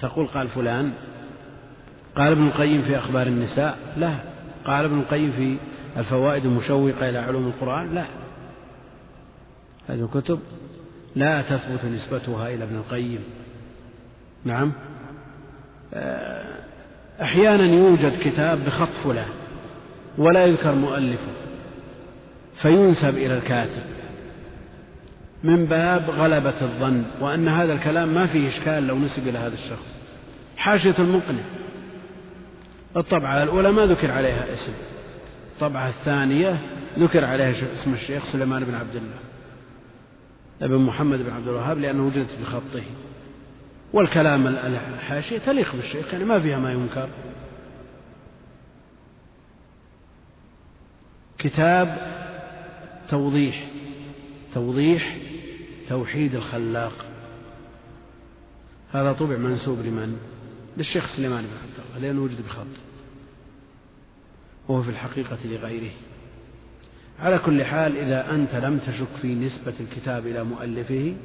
تقول قال فلان، قال ابن القيم في أخبار النساء، لا. قال ابن القيم في الفوائد المشوقة إلى علوم القرآن، لا. هذه الكتب لا تثبت نسبتها إلى ابن القيم. نعم، أحيانا يوجد كتاب بخط فلان ولا يذكر مؤلفه فينسب إلى الكاتب من باب غلبة الظن، وأن هذا الكلام ما فيه إشكال لو نسب إلى هذا الشخص. حاشية المقنع الطبعة الأولى ما ذكر عليها اسم، الطبعة الثانية ذكر عليها اسم الشيخ سليمان بن عبد الله بن محمد بن عبد الوهاب لأنه وجدت بخطه، والكلام الحاشية تليق بالشيخ، يعني ما فيها ما ينكر. كتاب توضيح توحيد الخلاق، هذا طبع منسوب لمن؟ للشيخ سليمان بن عبد الله لأنه وجد بخط، وهو في الحقيقة لغيره. على كل حال، إذا أنت لم تشك في نسبة الكتاب إلى مؤلفه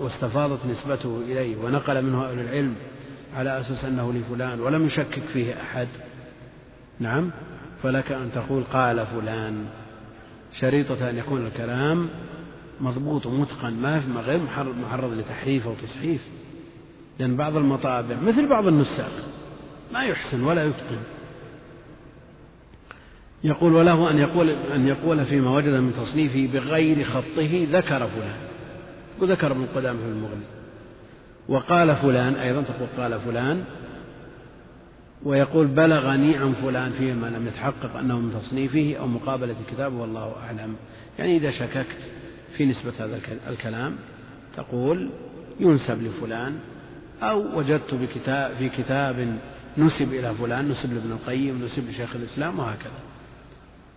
واستفاضت نسبته إليه ونقل منه أهل العلم على أساس أنه لفلان ولم يشكك فيه أحد، نعم، فلك أن تقول قال فلان، شريطة أن يكون الكلام مضبوط ومتقن، ما غير محرض لتحريف أو تصحيف، لأن بعض المطابع مثل بعض النساخ ما يحسن ولا يتقن. يقول وله أن يقول فيما وجد من تصنيفه بغير خطه ذكر فلان، وذكر ابن قدامة في المغني، وقال فلان أيضا تقول قال فلان، ويقول بلغني عن فلان فيما لم يتحقق أنه من تصنيفه أو مقابلة الكتاب والله أعلم. يعني إذا شككت في نسبة هذا الكلام تقول ينسب لفلان، أو وجدت في كتاب نسب إلى فلان، نسب لابن القيم، نسب لشيخ الإسلام، وهكذا.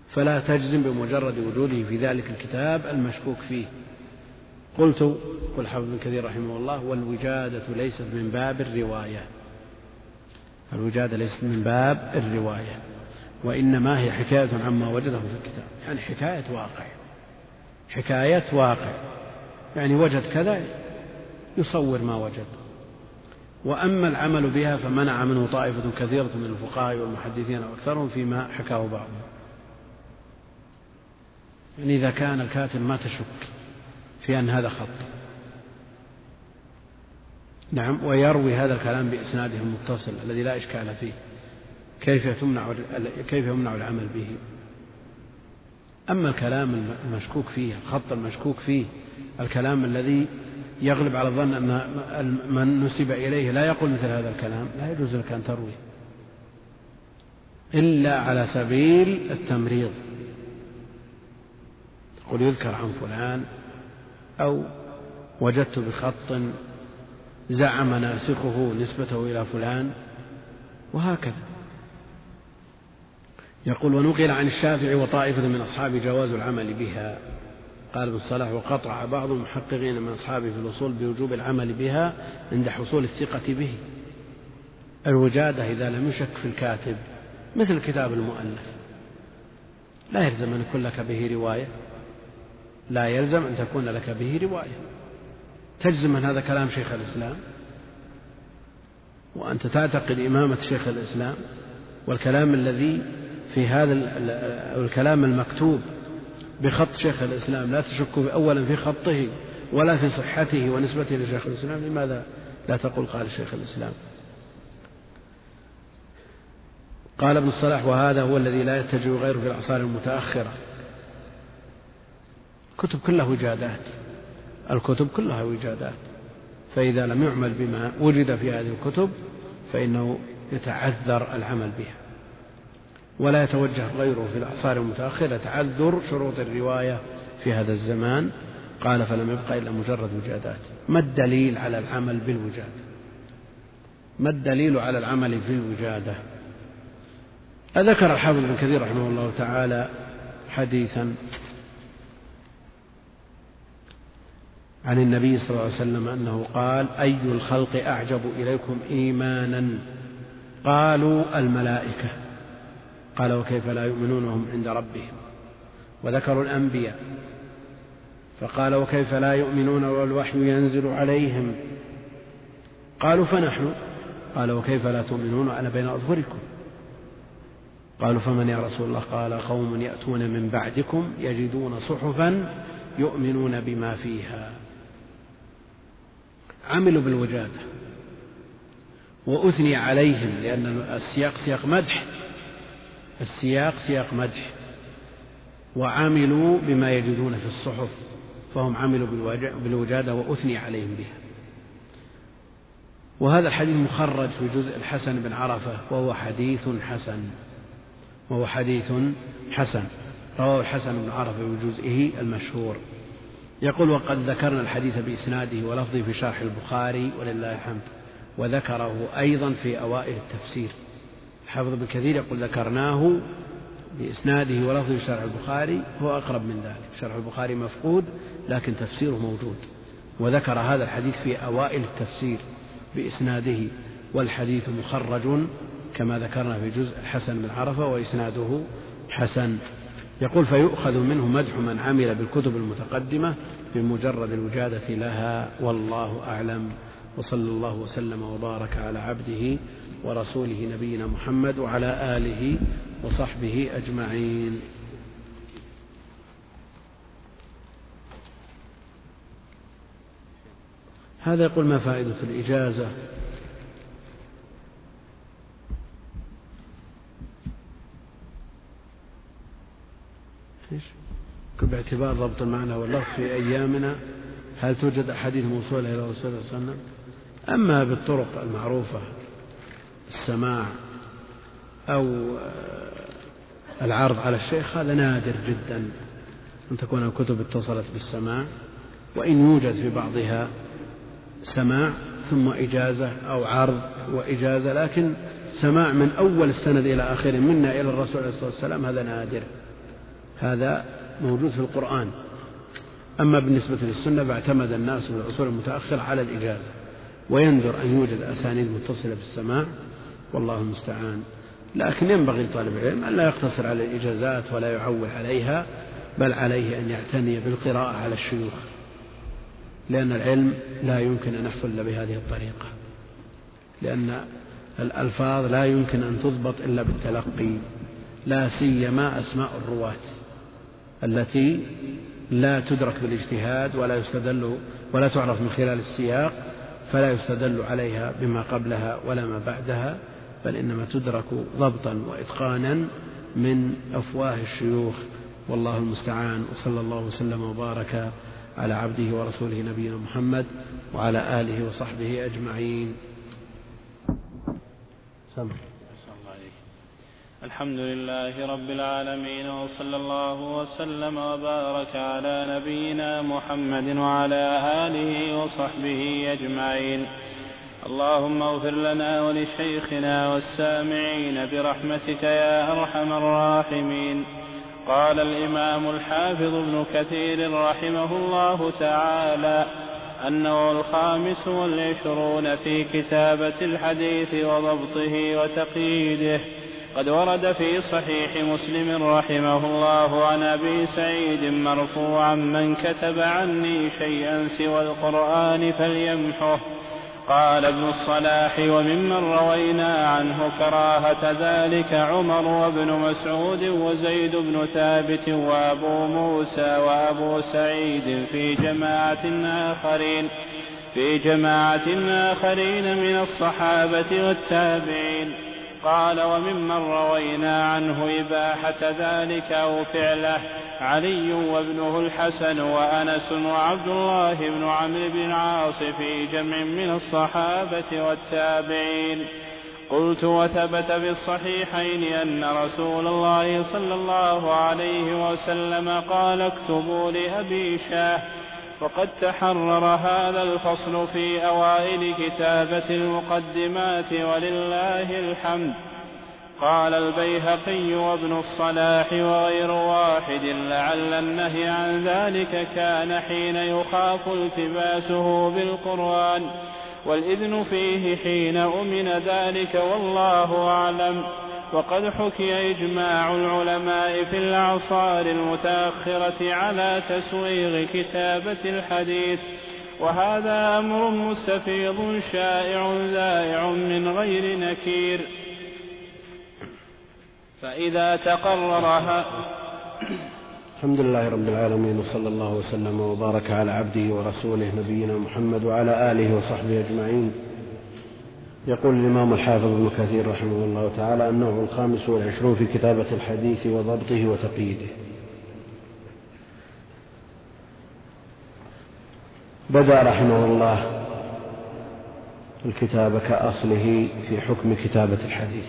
فلا تجزم بمجرد وجوده في ذلك الكتاب المشكوك فيه. قل حافظ ابن كثير رحمه الله: والوجادة ليست من باب الرواية، الوجادة ليست من باب الرواية، وإنما هي حكاية عما وجده في الكتاب، يعني حكاية واقع، يعني وجد كذا يصور ما وجد. وأما العمل بها فمنع منه طائفة كثيرة من الفقهاء والمحدثين وأكثرهم فيما حكاه بعضهم. يعني إذا كان الكاتب ما تشك في أن هذا خط، نعم، ويروي هذا الكلام بإسناده المتصل الذي لا إشكال فيه، كيف يمنع العمل به؟ أما الكلام المشكوك فيه، الخط المشكوك فيه، الكلام الذي يغلب على الظن أن من نسب إليه لا يقول مثل هذا الكلام، لا يجوز لك أن تروي إلا على سبيل التمريض. تقول يذكر عن فلان، أو وجدت بخط زعم ناسخه نسبته إلى فلان، وهكذا. يقول ونقل عن الشافعي وطائفة من أصحابه جواز العمل بها. قال ابن الصلاح: وقطع بعض المحققين من أصحابه في الوصول بوجوب العمل بها عند حصول الثقة به. الوجادة إذا لم يشك في الكاتب مثل كتاب المؤلف لا يلزم أن يكون لك به رواية، لا يلزم أن تكون لك به رواية. تجزم أن هذا كلام شيخ الإسلام وأنت تعتقد إمامة شيخ الإسلام، والكلام الذي في هذا الكلام المكتوب بخط شيخ الإسلام لا تشك أولا في خطه ولا في صحته ونسبته لشيخ الإسلام، لماذا لا تقول قال شيخ الإسلام؟ قال ابن الصلاح: وهذا هو الذي لا يتجه غيره في الأعصار المتأخرة. الكتب كلها وجادات، الكتب كلها وجادات، فإذا لم يعمل بما وجد في هذه الكتب فإنه يتعذر العمل بها، ولا يتوجه غيره في الأعصار المتأخرة تعذر شروط الرواية في هذا الزمان. قال: فلم يبقى إلا مجرد وجادات. ما الدليل على العمل بالوجادة؟ ما الدليل على العمل في الوجادة؟ أذكر الحافظ بن كثير رحمه الله تعالى حديثا عن النبي صلى الله عليه وسلم أنه قال: أي الخلق أعجب إليكم إيمانا؟ قالوا: الملائكة. قال: وكيف لا يؤمنون وهم عند ربهم؟ وذكروا الأنبياء، فقال: وكيف لا يؤمنون والوحي ينزل عليهم؟ قالوا فنحن. قال وكيف لا تؤمنون وأنا بين أظهركم؟ قالوا فمن يا رسول الله؟ قال قوم يأتون من بعدكم يجدون صحفا يؤمنون بما فيها. عملوا بالوجادة وأثني عليهم لأن السياق سياق مدح، السياق سياق مدح، وعملوا بما يجدون في الصحف، فهم عملوا بالوجادة وأثني عليهم بها. وهذا الحديث مخرج في جزء الحسن بن عرفة وهو حديث حسن، وهو حديث حسن رواه الحسن بن عرفة بجزئه المشهور. يقول وقد ذكرنا الحديث بإسناده ولفظه في شرح البخاري ولله الحمد، وذكره أيضا في أوائل التفسير. حافظ ابن كثير يقول ذكرناه بإسناده ولفظه في شرح البخاري، هو أقرب من ذلك، شرح البخاري مفقود لكن تفسيره موجود، وذكر هذا الحديث في أوائل التفسير بإسناده، والحديث مخرج كما ذكرنا في جزء الحسن بن عرفة وإسناده حسن. يقول فيؤخذ منه مدح من عمل بالكتب المتقدمة بمجرد الوجادة لها، والله أعلم. وصلى الله وسلم وبارك على عبده ورسوله نبينا محمد وعلى آله وصحبه أجمعين. هذا يقول ما فائدة الإجازة؟ باعتبار ضبط المعنى واللفظ في أيامنا هل توجد أحاديث موصولة إلى رسول الله صلى الله عليه وسلم؟ أما بالطرق المعروفة السماع أو العرض على الشيخ هذا نادر جدا أن تكون الكتب اتصلت بالسماع، وإن يوجد في بعضها سماع ثم إجازة أو عرض وإجازة، لكن سماع من أول السند إلى آخره منا إلى الرسول صلى الله عليه وسلم هذا نادر، هذا موجود في القرآن. أما بالنسبة للسنة فاعتمد الناس من العصور المتأخرة على الإجازة، ويندر أن يوجد أسانيد متصلة بالسماع، والله المستعان. لكن ينبغي لطالب العلم أن لا يقتصر على الإجازات ولا يعول عليها، بل عليه أن يعتني بالقراءة على الشيوخ، لأن العلم لا يمكن أن يحصل بهذه الطريقة، لأن الألفاظ لا يمكن أن تضبط إلا بالتلقي، لا سيما أسماء الرواة التي لا تدرك بالاجتهاد ولا يستدل ولا تعرف من خلال السياق، فلا يستدل عليها بما قبلها ولا ما بعدها، بل إنما تدرك ضبطا وإتقانا من أفواه الشيوخ، والله المستعان. وصلى الله وسلم وبارك على عبده ورسوله نبينا محمد وعلى آله وصحبه أجمعين. الحمد لله رب العالمين، وصلى الله وسلم وبارك على نبينا محمد وعلى آله وصحبه أجمعين. اللهم اغفر لنا ولشيخنا والسامعين برحمتك يا أرحم الراحمين. قال الإمام الحافظ ابن كثير رحمه الله تعالى: النوع الخامس والعشرون في كتابة الحديث وضبطه وتقييده. قد ورد في صحيح مسلم رحمه الله عن أبي سعيد مرفوعا: من كتب عني شيئا سوى القرآن فليمحه. قال ابن الصلاح: وممن روينا عنه كراهة ذلك عمر وابن مسعود وزيد بن ثابت وأبو موسى وأبو سعيد في جماعة آخرين من الصحابة والتابعين. قال: وممن روينا عنه إباحة ذلك أو فعله علي وابنه الحسن وأنس وعبد الله بن عمرو بن عاص في جمع من الصحابة والتابعين. قلت: وثبت في الصحيحين أن رسول الله صلى الله عليه وسلم قال: اكتبوا لأبي شاه. وقد تحرر هذا الفصل في أوائل كتابة المقدمات ولله الحمد. قال البيهقي وابن الصلاح وغير واحد: لعل النهي عن ذلك كان حين يخاف التباسه بالقرآن، والإذن فيه حين أمن ذلك، والله أعلم. وقد حكي إجماع العلماء في الأعصار المتأخرة على تسويغ كتابة الحديث، وهذا أمر مستفيض شائع ذائع من غير نكير. فإذا تقررها. الحمد لله رب العالمين، وصلى الله وسلم وبارك على عبده ورسوله نبينا محمد وعلى آله وصحبه أجمعين. يقول الإمام الحافظ ابن كثير رحمه الله تعالى: النوع الخامس والعشرون في كتابة الحديث وضبطه وتقييده. بدأ رحمه الله الكتاب كأصله في حكم كتابة الحديث،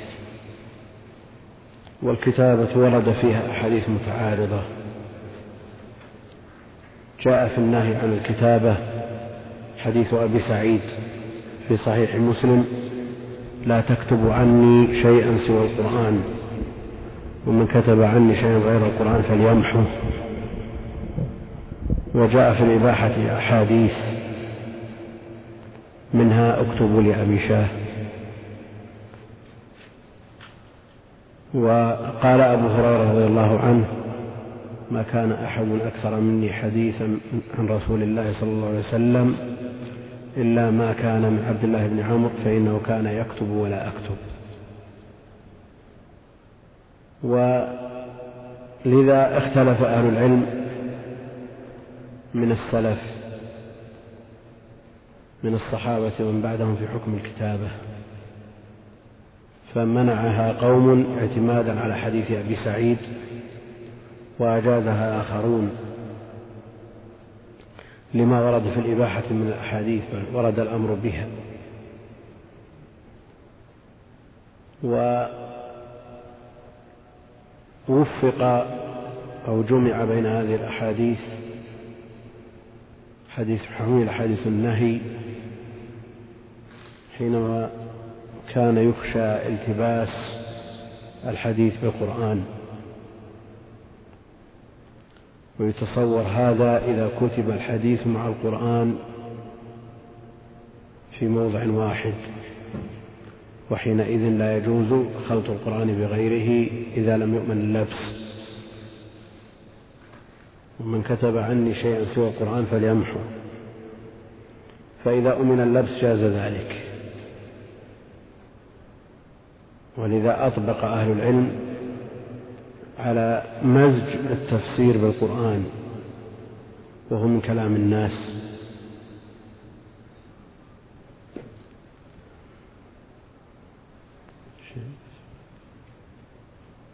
والكتابة ورد فيها أحاديث متعارضة. جاء في النهي عن الكتابة حديث أبي سعيد في صحيح مسلم: لا تكتب عني شيئا سوى القرآن، ومن كتب عني شيئا غير القرآن فليمحه. وجاء في الإباحة أحاديث منها: اكتبوا لأبي شاه. وقال أبو هريرة رضي الله عنه: ما كان أحد أكثر مني حديثا عن رسول الله صلى الله عليه وسلم إلا ما كان من عبد الله بن عمر، فإنه كان يكتب ولا أكتب. ولذا اختلف أهل العلم من السلف من الصحابة ومن بعدهم في حكم الكتابة، فمنعها قوم اعتمادا على حديث أبي سعيد، وأجازها آخرون لما ورد في الإباحة من الأحاديث ورد الأمر بها. ووفق أو جمع بين هذه الأحاديث حديث حميل حديث النهي حينما كان يخشى التباس الحديث بالقرآن، ويتصور هذا إذا كتب الحديث مع القرآن في موضع واحد، وحينئذ لا يجوز خلط القرآن بغيره إذا لم يؤمن اللبس. ومن كتب عني شيئا سوى القرآن فليمحو، فإذا أمن اللبس جاز ذلك. ولذا أطبق أهل العلم على مزج التفسير بالقرآن، وهو من كلام الناس.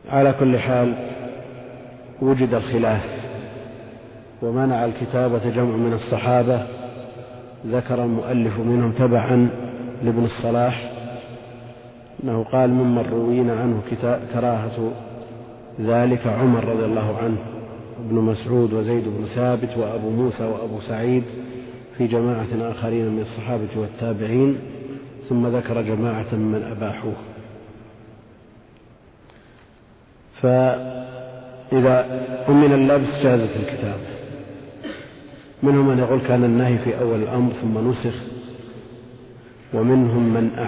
على كل حال وجد الخلاف، ومنع الكتابة جمع من الصحابة ذكر المؤلف منهم تبعا لابن الصلاح أنه قال: ممن روينا عنه كراهة ذلك عمر رضي الله عنه، ابن مسعود وزيد بن ثابت وأبو موسى وأبو سعيد، في جماعة آخرين من الصحابة والتابعين، ثم ذكر جماعة من أباحوه. فإذا أمن اللبس جازت الكتابة. منهم من يقول كان النهي في أول الأمر ثم نسخ، ومنهم من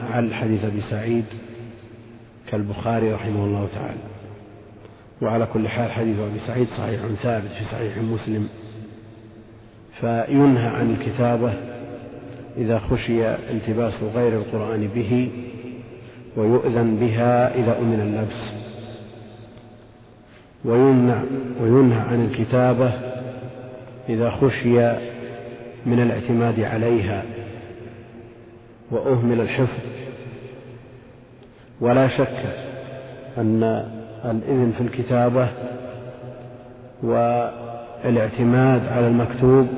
أعل حديث أبي سعيد كالبخاري رحمه الله تعالى. وعلى كل حال حديث أبي سعيد صحيح ثابت في صحيح مسلم، فينهى عن الكتابة إذا خشي التباس غير القرآن به، ويؤذن بها إذا أمن اللبس. وينهى عن الكتابة إذا خشي من الاعتماد عليها وأهمل الحفظ. ولا شك أن الإذن في الكتابة والاعتماد على المكتوب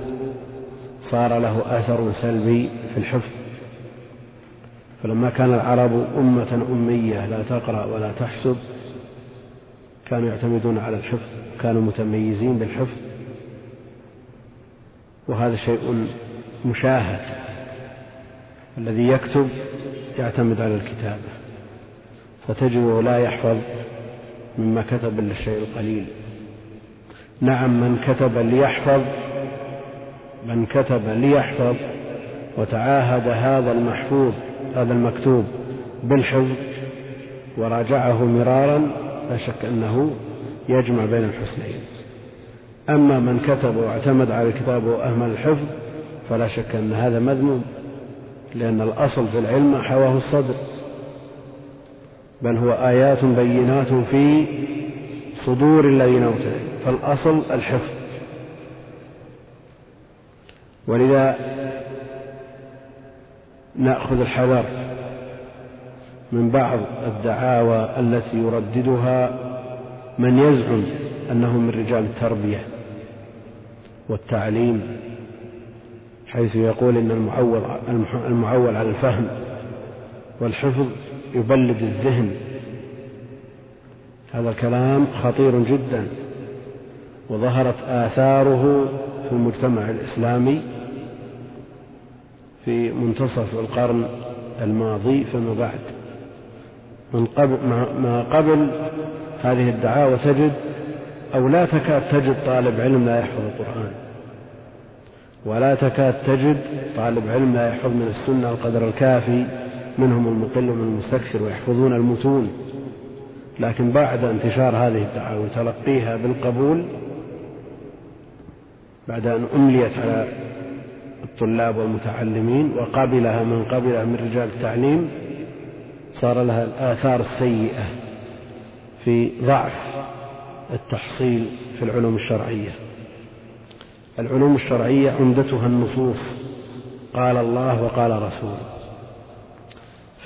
صار له أثر سلبي في الحفظ. فلما كان العرب أمة أمية لا تقرأ ولا تحسب كانوا يعتمدون على الحفظ، كانوا متميزين بالحفظ، وهذا شيء مشاهد. الذي يكتب يعتمد على الكتابة، فتجده لا يحفظ مما كتب إلا الشيء القليل. نعم، من كتب ليحفظ وتعاهد هذا المحفوظ هذا المكتوب بالحفظ وراجعه مرارا، لا شك أنه يجمع بين الحسنين، أما من كتب واعتمد على الكتاب وأهمل الحفظ فلا شك أن هذا مذموم، لأن الأصل في العلم ما حواه الصدر، بل هو آيات بينات في صدور الذين أوتوا، فالأصل الحفظ. ولذا نأخذ الحذر من بعض الدعاوى التي يرددها من يزعم أنه من رجال التربية والتعليم، حيث يقول إن المعول على الفهم والحفظ يبلد الذهن. هذا الكلام خطير جدا، وظهرت آثاره في المجتمع الإسلامي في منتصف القرن الماضي فما بعد. ما قبل هذه الدعاوى تجد أو لا تكاد تجد طالب علم لا يحفظ القرآن، ولا تكاد تجد طالب علم لا يحفظ من السنة القدر الكافي، منهم المقل ومن المستكثر ويحفظون المتون. لكن بعد انتشار هذه الدعاوى وتلقيها بالقبول، بعد أن أمليت على الطلاب والمتعلمين وقبلها من قبلها من رجال التعليم، صار لها الآثار السيئة في ضعف التحصيل في العلوم الشرعية. العلوم الشرعية عمدتها النصوص، قال الله وقال رسوله،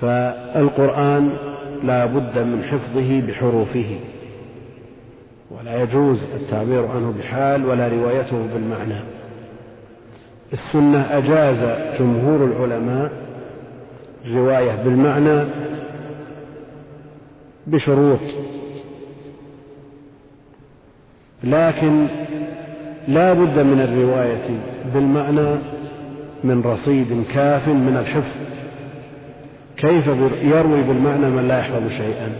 فالقرآن لا بد من حفظه بحروفه، ولا يجوز التعبير عنه بحال ولا روايته بالمعنى. السنة أجاز جمهور العلماء رواية بالمعنى بشروط، لكن لا بد من الرواية بالمعنى من رصيد كاف من الحفظ. كيف يروي بالمعنى من لا يحفظ شيئا؟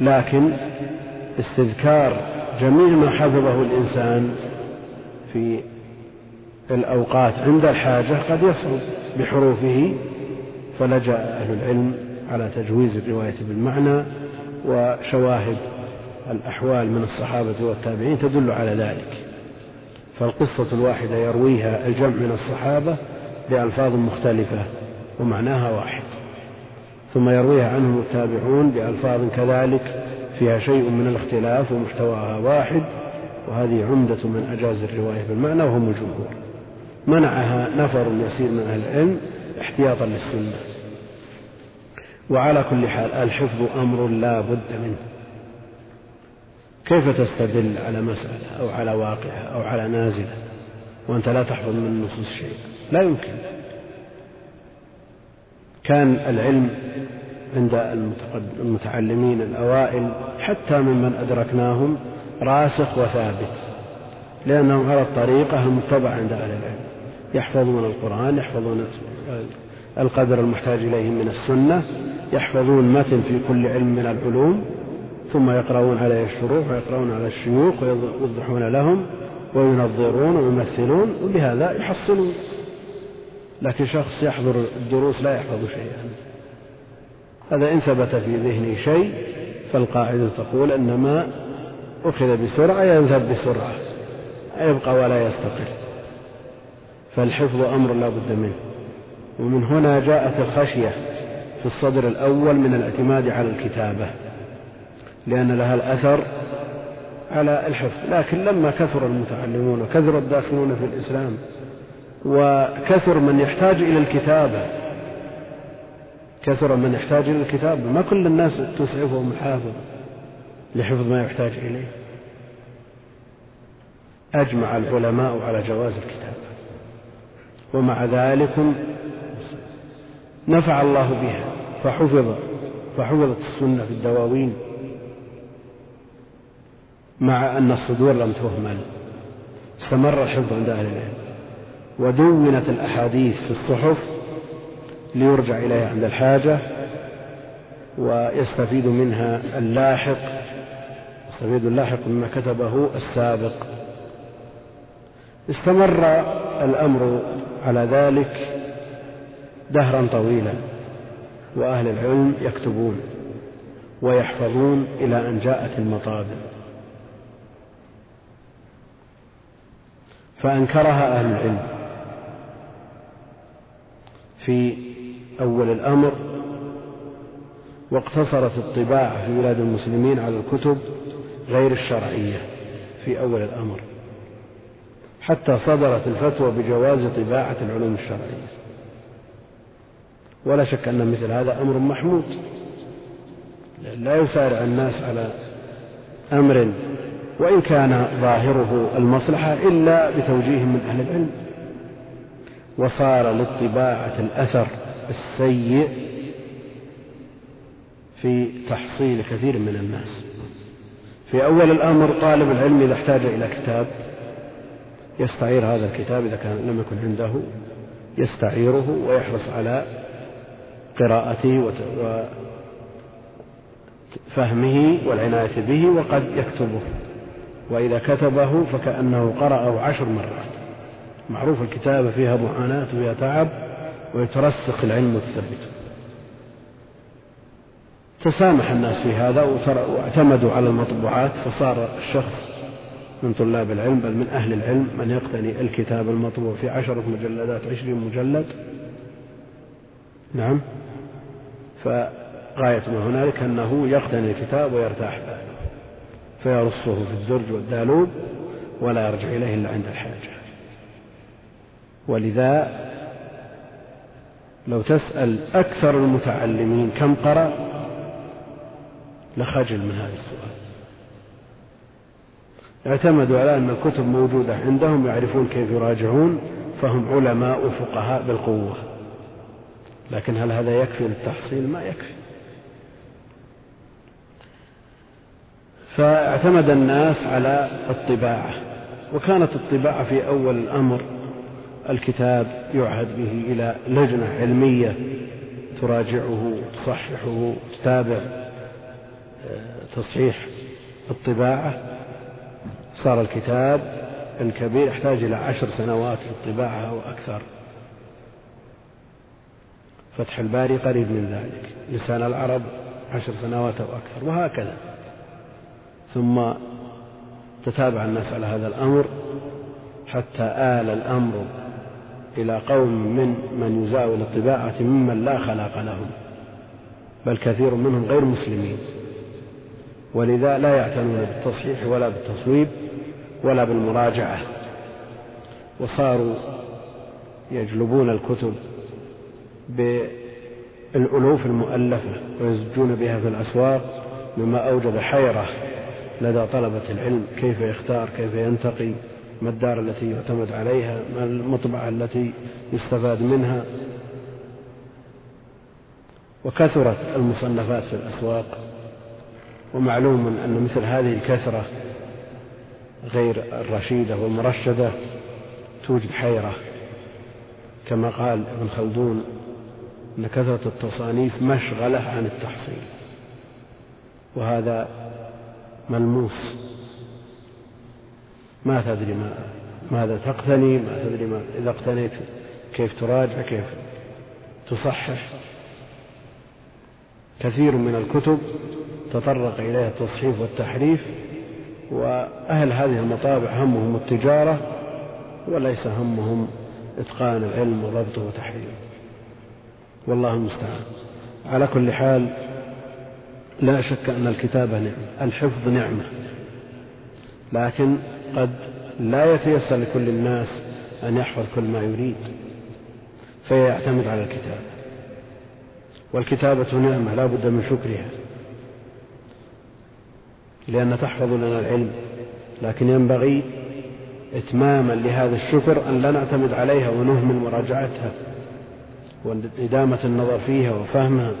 لكن استذكار جميع ما حفظه الإنسان في الأوقات عند الحاجة قد يصعب بحروفه، فلجأ أهل العلم على تجويز الرواية بالمعنى، وشواهد الأحوال من الصحابة والتابعين تدل على ذلك. فالقصة الواحدة يرويها الجمع من الصحابة بألفاظ مختلفة ومعناها واحد، ثم يرويها عنهم التابعون بألفاظ كذلك فيها شيء من الاختلاف ومحتواها واحد، وهذه عمدة من أجاز الرواية بالمعنى وهم الجمهور. منعها نفر يسير من أهل العلم احتياطا للسنة. وعلى كل حال الحفظ أمر لا بد منه. كيف تستدل على مسألة أو على واقعة أو على نازلة وأنت لا تحفظ من النصوص شيء؟ لا يمكن. كان العلم عند المتعلمين الأوائل حتى ممن أدركناهم راسخ وثابت، لأنهم على الطريقة المتبعة عند أهل العلم، يحفظون القرآن، يحفظون القدر المحتاج إليه من السنة، يحفظون متن في كل علم من العلوم، ثم يقرؤون عليه الشروح ويقرؤون على الشيوخ ويوضحون لهم وينظرون ويمثلون، وبهذا يحصلون. لكن شخص يحضر الدروس لا يحفظ شيئا، هذا إن ثبت في ذهنه شيء فالقاعدة تقول إنما أخذ بسرعة ينذهب بسرعة، يبقى ولا يستقر. فالحفظ أمر لا بد منه، ومن هنا جاءت الخشية في الصدر الأول من الاعتماد على الكتابة، لأن لها الأثر على الحفظ. لكن لما كثر المتعلمون وكثر الداخلون في الإسلام وكثر من يحتاج إلى الكتابة، ما كل الناس تسعفهم الحافظ لحفظ ما يحتاج إليه. أجمع العلماء على جواز الكتابة، ومع ذلك نفع الله بها فحفظت السنة في الدواوين، مع أن الصدور لم تهمل. استمر الحفظ عند أهل العلم، ودونت الأحاديث في الصحف ليرجع إليها عند الحاجة ويستفيد منها اللاحق، يستفيد اللاحق مما كتبه السابق. استمر الأمر على ذلك دهرا طويلا، وأهل العلم يكتبون ويحفظون إلى أن جاءت المطابع. فأنكرها أهل العلم في أول الأمر، واقتصرت الطباعة في بلاد المسلمين على الكتب غير الشرعية في أول الأمر، حتى صدرت الفتوى بجواز طباعة العلوم الشرعية. ولا شك أن مثل هذا أمر محمود، لا يسارع الناس على أمر وإن كان ظاهره المصلحة إلا بتوجيه من أهل العلم. وصار للطباعة الأثر السيء في تحصيل كثير من الناس. في أول الأمر طالب العلم إذا احتاج إلى كتاب يستعير هذا الكتاب، إذا كان لم يكن عنده يستعيره ويحرص على قراءته وفهمه والعناية به، وقد يكتبه، وإذا كتبه فكأنه قرأه 10 مرات. معروف الكتابة فيها معاناة وفيها تعب، ويترسخ العلم ويثبته. تسامح الناس في هذا واعتمدوا على المطبوعات، فصار الشخص من طلاب العلم بل من أهل العلم من يقتني الكتاب المطبوع في 10 مجلدات 20 مجلد. نعم، فغاية ما هنالك أنه يقتني الكتاب ويرتاح به، فيرصه في الدرج والدالوب ولا يرجع إليه إلا عند الحاجة. ولذا لو تسأل أكثر المتعلمين كم قرأ لخجل من هذا السؤال. اعتمدوا على أن الكتب موجودة عندهم، يعرفون كيف يراجعون، فهم علماء وفقهاء بالقوة. لكن هل هذا يكفي للتحصيل؟ ما يكفي. فاعتمد الناس على الطباعة، وكانت الطباعة في أول الأمر الكتاب يعهد به إلى لجنة علمية تراجعه تصححه تتابع تصحيح الطباعة. صار الكتاب الكبير يحتاج إلى 10 سنوات للطباعة أو أكثر. فتح الباري قريب من ذلك، لسان العرب 10 سنوات أو أكثر، وهكذا. ثم تتابع الناس على هذا الأمر حتى آل الأمر إلى قوم من يزاول الطباعة ممن لا خلاق لهم، بل كثير منهم غير مسلمين، ولذا لا يعتنون بالتصحيح ولا بالتصويب ولا بالمراجعة، وصاروا يجلبون الكتب بالألوف المؤلفة ويزجون بها في الأسواق، مما أوجد حيرة لدى طلبة العلم، كيف يختار، كيف ينتقي، ما الدار التي يعتمد عليها، ما المطبعة التي يستفاد منها. وكثرت المصنفات في الأسواق، ومعلوم أن مثل هذه الكثرة غير الرشيدة والمرشدة توجد حيرة، كما قال ابن خلدون أن كثرة التصانيف مشغلة عن التحصيل، وهذا ملموس. ما تدري ماذا تقتني، ما تدري إذا اقتنيت كيف تراجع، كيف تصحح. كثير من الكتب تطرق إليها التصحيف والتحريف، وأهل هذه المطابع همهم التجارة وليس همهم إتقان العلم وضبطه وتحريره، والله المستعان. على كل حال لا شك أن الكتابة نعمة، الحفظ نعمة، لكن قد لا يتيسر لكل الناس أن يحفظ كل ما يريد، فيعتمد على الكتابة. والكتابة نعمة لا بد من شكرها، لأن تحفظ لنا العلم، لكن ينبغي إتماما لهذا الشكر أن لا نعتمد عليها ونهمل مراجعتها وإدامة النظر فيها وفهمها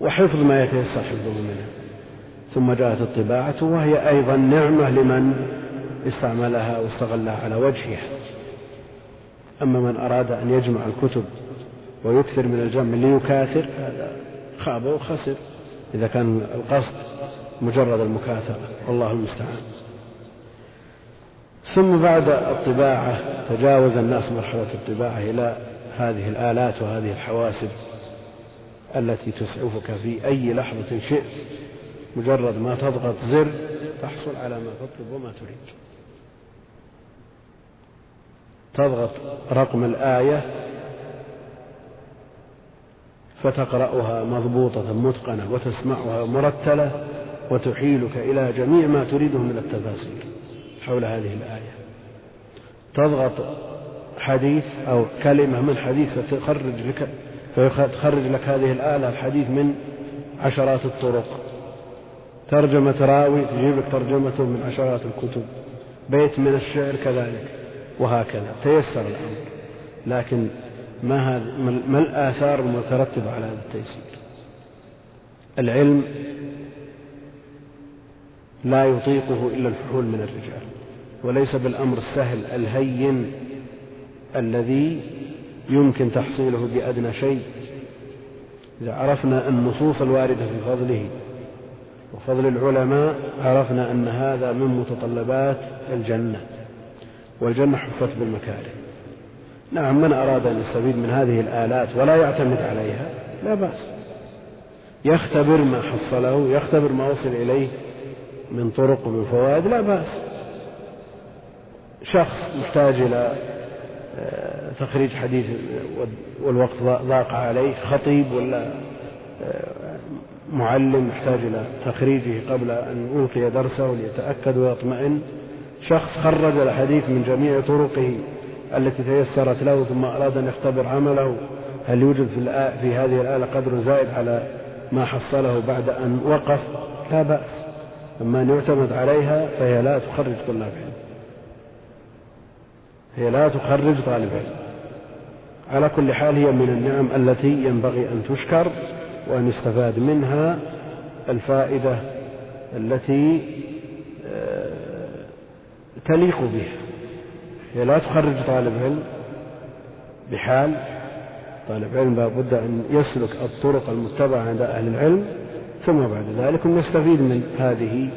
وحفظ ما يتيسر حفظه منها. ثم جاءت الطباعة، وهي أيضا نعمة لمن استعملها واستغلها على وجهها. أما من أراد أن يجمع الكتب ويكثر من الجمع ليكاثر، هذا خاب وخسر إذا كان القصد مجرد المكاثرة، والله المستعان. ثم بعد الطباعة تجاوز الناس مرحلة الطباعة إلى هذه الآلات وهذه الحواسب التي تسعفك في أي لحظة شئت، مجرد ما تضغط زر تحصل على ما تطلب وما تريد. تضغط رقم الآية فتقرأها مضبوطة متقنة وتسمعها مرتلة وتحيلك إلى جميع ما تريده من التفاسير حول هذه الآية. تضغط حديث أو كلمة من حديث فتخرج لك هذه الآلة الحديث من عشرات الطرق. ترجمة راوي تجيب لك ترجمته من عشرات الكتب. بيت من الشعر كذلك، وهكذا تيسر الأمر. لكن ما الآثار المترتبة على هذا التيسير؟ العلم لا يطيقه إلا الفحول من الرجال، وليس بالأمر السهل الهين الذي يمكن تحصيله بأدنى شيء. إذا عرفنا النصوص الواردة في فضله وفضل العلماء عرفنا أن هذا من متطلبات الجنة، والجنة حفت بالمكارم. نعم، من أراد أن يستفيد من هذه الآلات ولا يعتمد عليها لا بأس، يختبر ما حصله، يختبر ما وصل إليه من طرق ومن فوائد لا بأس. شخص محتاج إلى تخريج حديث والوقت ضاق عليه، خطيب ولا معلم يحتاج إلى تخريجه قبل أن ألقي درسه ليتأكد ويطمئن، شخص خرج الحديث من جميع طرقه التي تيسرت له ثم أراد أن يختبر عمله، هل يوجد في هذه الآلة قدر زائد على ما حصله بعد أن وقف؟ لا بأس. أما أن يعتمد عليها فهي لا تخرج طالب علم، هي لا تخرج طالب علم. على كل حال هي من النعم التي ينبغي أن تشكر وأن يستفاد منها الفائدة التي تليق بها. هي لا تخرج طالب علم بحال، طالب علم لابد أن يسلك الطرق المتبعة عند أهل العلم، ثم بعد ذلك نستفيد من هذه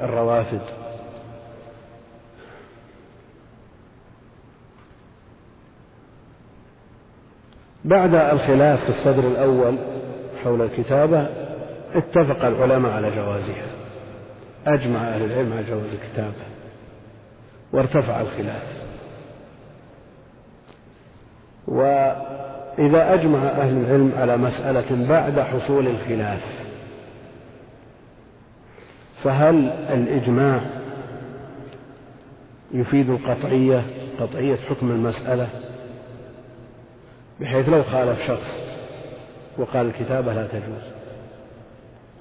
الروافد. بعد الخلاف في الصدر الأول حول الكتابة اتفق العلماء على جوازها، أجمع أهل العلم على جواز الكتابة، وارتفع الخلاف. وإذا أجمع أهل العلم على مسألة بعد حصول الخلاف فهل الإجماع يفيد القطعية، قطعية حكم المسألة، بحيث لو خالف شخص وقال الكتابة لا تجوز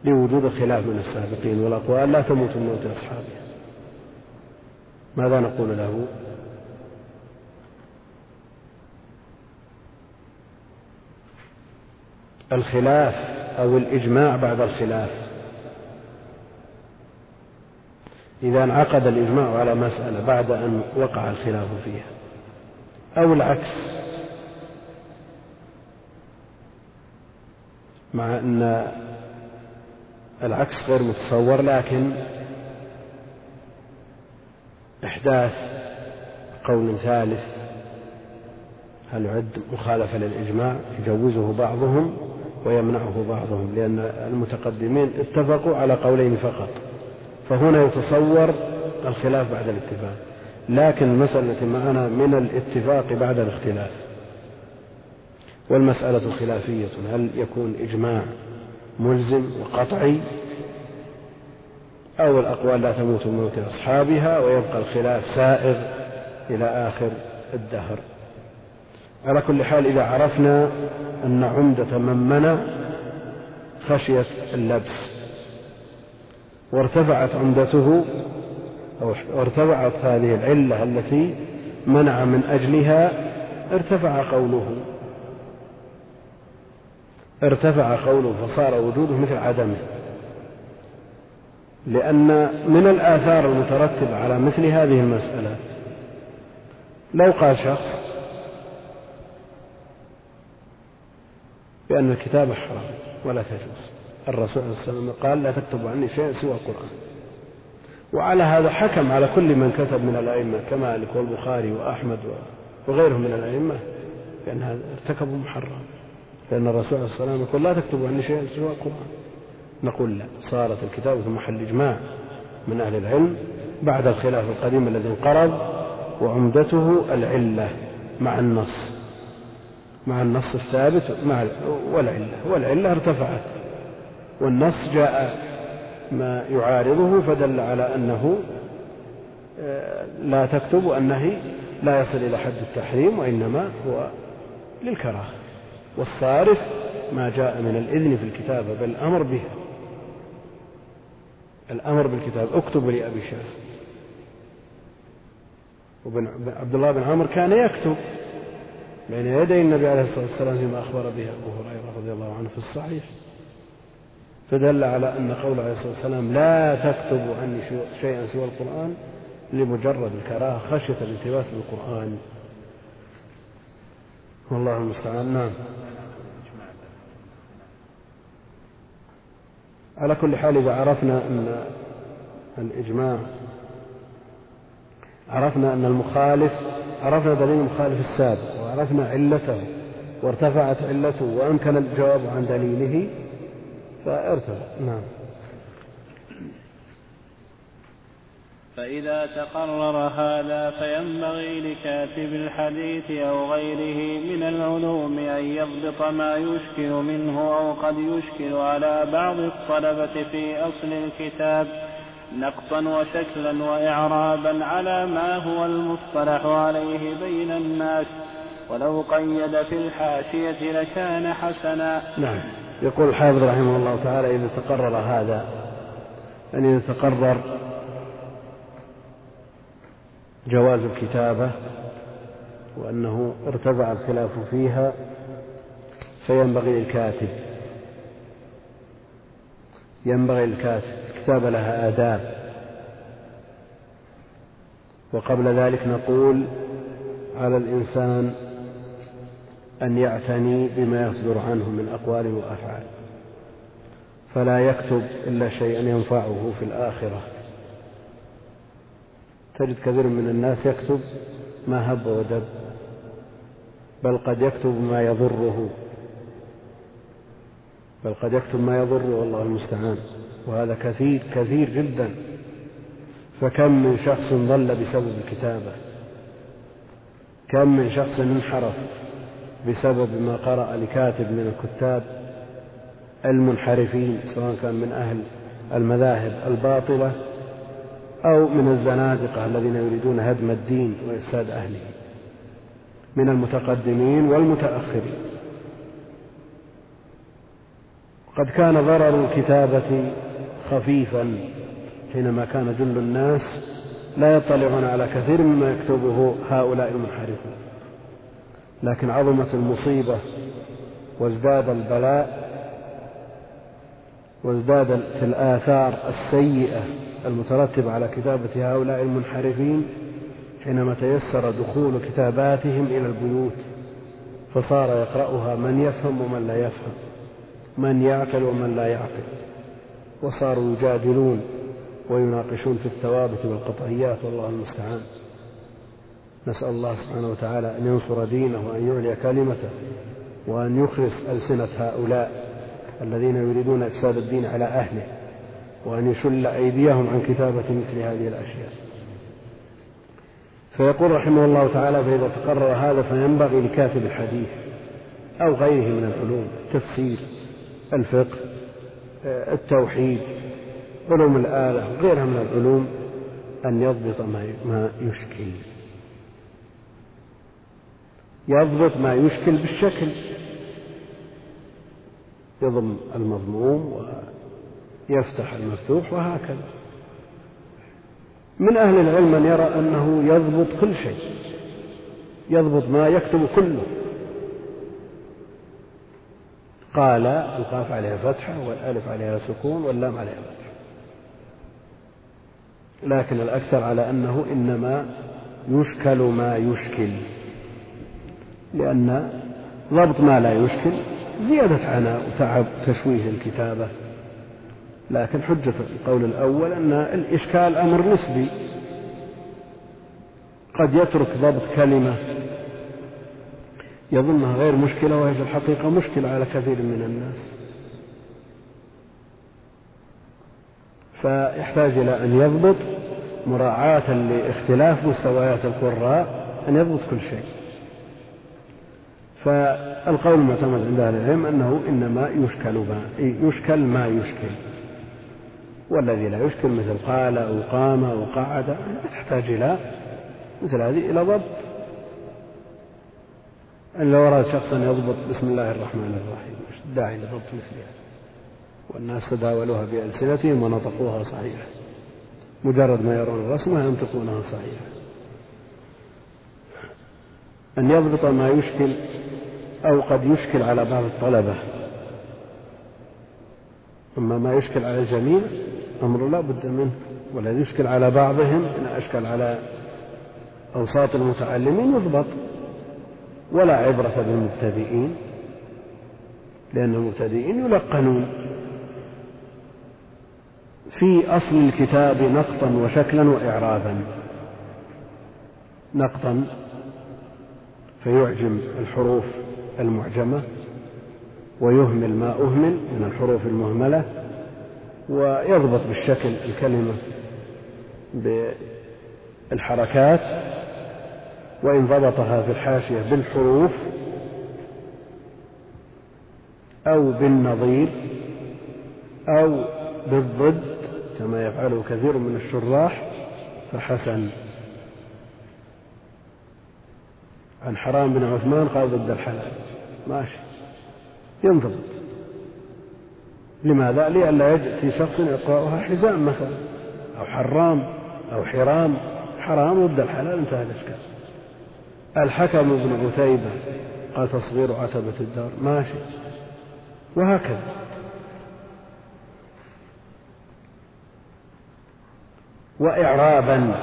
لوجود الخلاف من السابقين والأقوال لا تموت موت أصحابها، ماذا نقول له؟ الخلاف أو الإجماع بعد الخلاف. إذا انعقد الإجماع على مسألة بعد أن وقع الخلاف فيها أو العكس، مع أن العكس غير متصور، لكن إحداث قول ثالث هل يعد مخالفة للإجماع؟ يجوزه بعضهم ويمنعه بعضهم، لأن المتقدمين اتفقوا على قولين فقط، فهنا يتصور الخلاف بعد الاتفاق. لكن المسألة معنا من الاتفاق بعد الاختلاف. والمسألة الخلافية هل يكون إجماع ملزم وقطعي أو الأقوال لا تموت موت أصحابها ويبقى الخلاف سائغ إلى آخر الدهر؟ على كل حال إذا عرفنا أن عمدة من منع خشية اللبس وارتفعت عمدته أو ارتفعت هذه العلة التي منع من أجلها، ارتفع قوله، ارتفع قوله فصار وجوده مثل عدمه، لأن من الآثار المترتبة على مثل هذه المسألة لو قال شخص بأن الكتابة حرام ولا تجوز، الرسول صلى الله عليه وسلم قال لا تكتب عني شيئا سوى القرآن، وعلى هذا حكم على كل من كتب من الأئمة كمالك والبخاري وأحمد وغيرهم من الأئمة بأنها ارتكبوا محرم، لأن الرسول عليه الصلاة والسلام يقول لا تكتبوا عني شيئا سوى القرآن. نقول لا، صارت الكتابة محل إجماع من أهل العلم بعد الخلاف القديم الذي انقرض وعمدته العلة مع النص، مع النص الثابت مع والعلة، والعلة ارتفعت والنص جاء ما يعارضه فدل على أنه لا تكتب، أنه لا يصل إلى حد التحريم وإنما هو للكراهة. والصارف ما جاء من الإذن في الكتابة بالأمر بها، الأمر بالكتاب، اكتب لأبي شاف. وعبد الله بن عمر كان يكتب بين يدي النبي عليه الصلاة والسلام فيما أخبر به أبو هريرة رضي الله عنه في الصحيح، فدل على أن قول عليه الصلاة والسلام لا تكتب عني شيئا سوى القرآن لمجرد الكراهة خشية الالتباس بالقرآن، والله المستعان. نعم. على كل حال إذا عرفنا أن الإجماع، عرفنا أن المخالف، عرفنا دليل المخالف السابق وعرفنا علته وارتفعت علته وأمكن الجواب عن دليله فارتفع. نعم. فإذا تقرر هذا فينبغي لكاتب الحديث أو غيره من العلوم أن يضبط ما يشكل منه أو قد يشكل على بعض الطلبة في أصل الكتاب نقطا وشكلا وإعرابا على ما هو المصطلح عليه بين الناس، ولو قيد في الحاشية لكان حسنا. نعم. يقول الحافظ رحمه الله تعالى إذا تقرر هذا، يعني إذا تقرر جواز الكتابة وأنه ارتفع الخلاف فيها فينبغي للكاتب، ينبغي للكاتب، الكتابة لها آداب. وقبل ذلك نقول على الإنسان أن يعتني بما يصدر عنه من أقوال وأفعال، فلا يكتب إلا شيئا ينفعه في الآخرة. تجد كثير من الناس يكتب ما هب ودب، بل قد يكتب ما يضره، بل قد يكتب ما يضره، والله المستعان. وهذا كثير كثير جدا. فكم من شخص ضل بسبب الكتابة، كم من شخص انحرف بسبب ما قرأ لكاتب من الكتاب المنحرفين، سواء كان من أهل المذاهب الباطلة أو من الزنادقة الذين يريدون هدم الدين وإفساد أهله، من المتقدمين والمتأخرين. قد كان ضرر الكتابة خفيفا حينما كان جل الناس لا يطلعون على كثير مما يكتبه هؤلاء المنحرفون، لكن عظمت المصيبة وازداد البلاء وازدادت الآثار السيئة المترتبة على كتابة هؤلاء المنحرفين حينما تيسر دخول كتاباتهم إلى البيوت، فصار يقرأها من يفهم ومن لا يفهم، من يعقل ومن لا يعقل، وصاروا يجادلون ويناقشون في الثوابت والقطعيات، والله المستعان. نسأل الله سبحانه وتعالى أن ينصر دينه وأن يعلي كلمته وأن يخرس ألسنة هؤلاء الذين يريدون إفساد الدين على أهله، وأن يشل أيديهم عن كتابة مثل هذه الأشياء. فيقول رحمه الله تعالى فإذا تقرر هذا فينبغي لكاتب الحديث أو غيره من العلوم، التفسير، الفقه، التوحيد، علوم الآلة، غيرها من العلوم، أن يضبط ما يشكل، يضبط ما يشكل بالشكل، يضم المضموم و يفتح المفتوح، وهكذا. من أهل العلم من يرى أنه يضبط كل شيء، يضبط ما يكتب كله. قال القاف عليها فتحة والألف عليها سكون واللام عليها فتحة، لكن الأكثر على أنه إنما يشكل ما يشكل، لأن ضبط ما لا يشكل زيادة عناء وتعب تشويه الكتابة. لكن حجة القول الأول أن الإشكال أمر نسبي، قد يترك ضبط كلمة يظنها غير مشكلة وهي في الحقيقة مشكلة على كثير من الناس، فيحتاج إلى أن يضبط مراعاة لاختلاف مستويات القراء أن يضبط كل شيء. فالقول المعتمد عند أهل العلم أنه إنما يشكل ما يشكل، والذي لا يشكل مثل قال أو قام أو قعد لا تحتاج إلى مثل هذه إلى ضبط. أن لو أراد شخصا يضبط بسم الله الرحمن الرحيم مش داعي لضبط مثلها، والناس تداولوها بألسنتهم ونطقوها صحيحة، مجرد ما يرون الرسمة ينطقونها صحيحة. أن يضبط ما يشكل أو قد يشكل على بعض الطلبة، أما ما يشكل على الجميع أمر لا بد منه، والذي يشكل على بعضهم إن أشكل على أوساط المتعلمين يضبط، ولا عبرة بالمبتدئين لأن المبتدئين يلقنون. في أصل الكتاب نقطا وشكلا وإعرابا، نقطا فيعجم الحروف المعجمة ويهمل ما أهمل من الحروف المهملة، ويضبط بالشكل الكلمة بالحركات، وإن ضبطها في الحاشية بالحروف أو بالنظير أو بالضد كما يفعله كثير من الشراح فحسن. عن حرام بن عثمان قال ضد الحلال ماشي ينضبط. لماذا؟ لئلا يأتي شخص يقرأها حزام مثلا أو حرام أو حرام، حرام ضد الحلال انتهى الإشكال. الحكم بن عتيبة قال تصغير عتبة الدار ماشي، وهكذا. وإعرابا،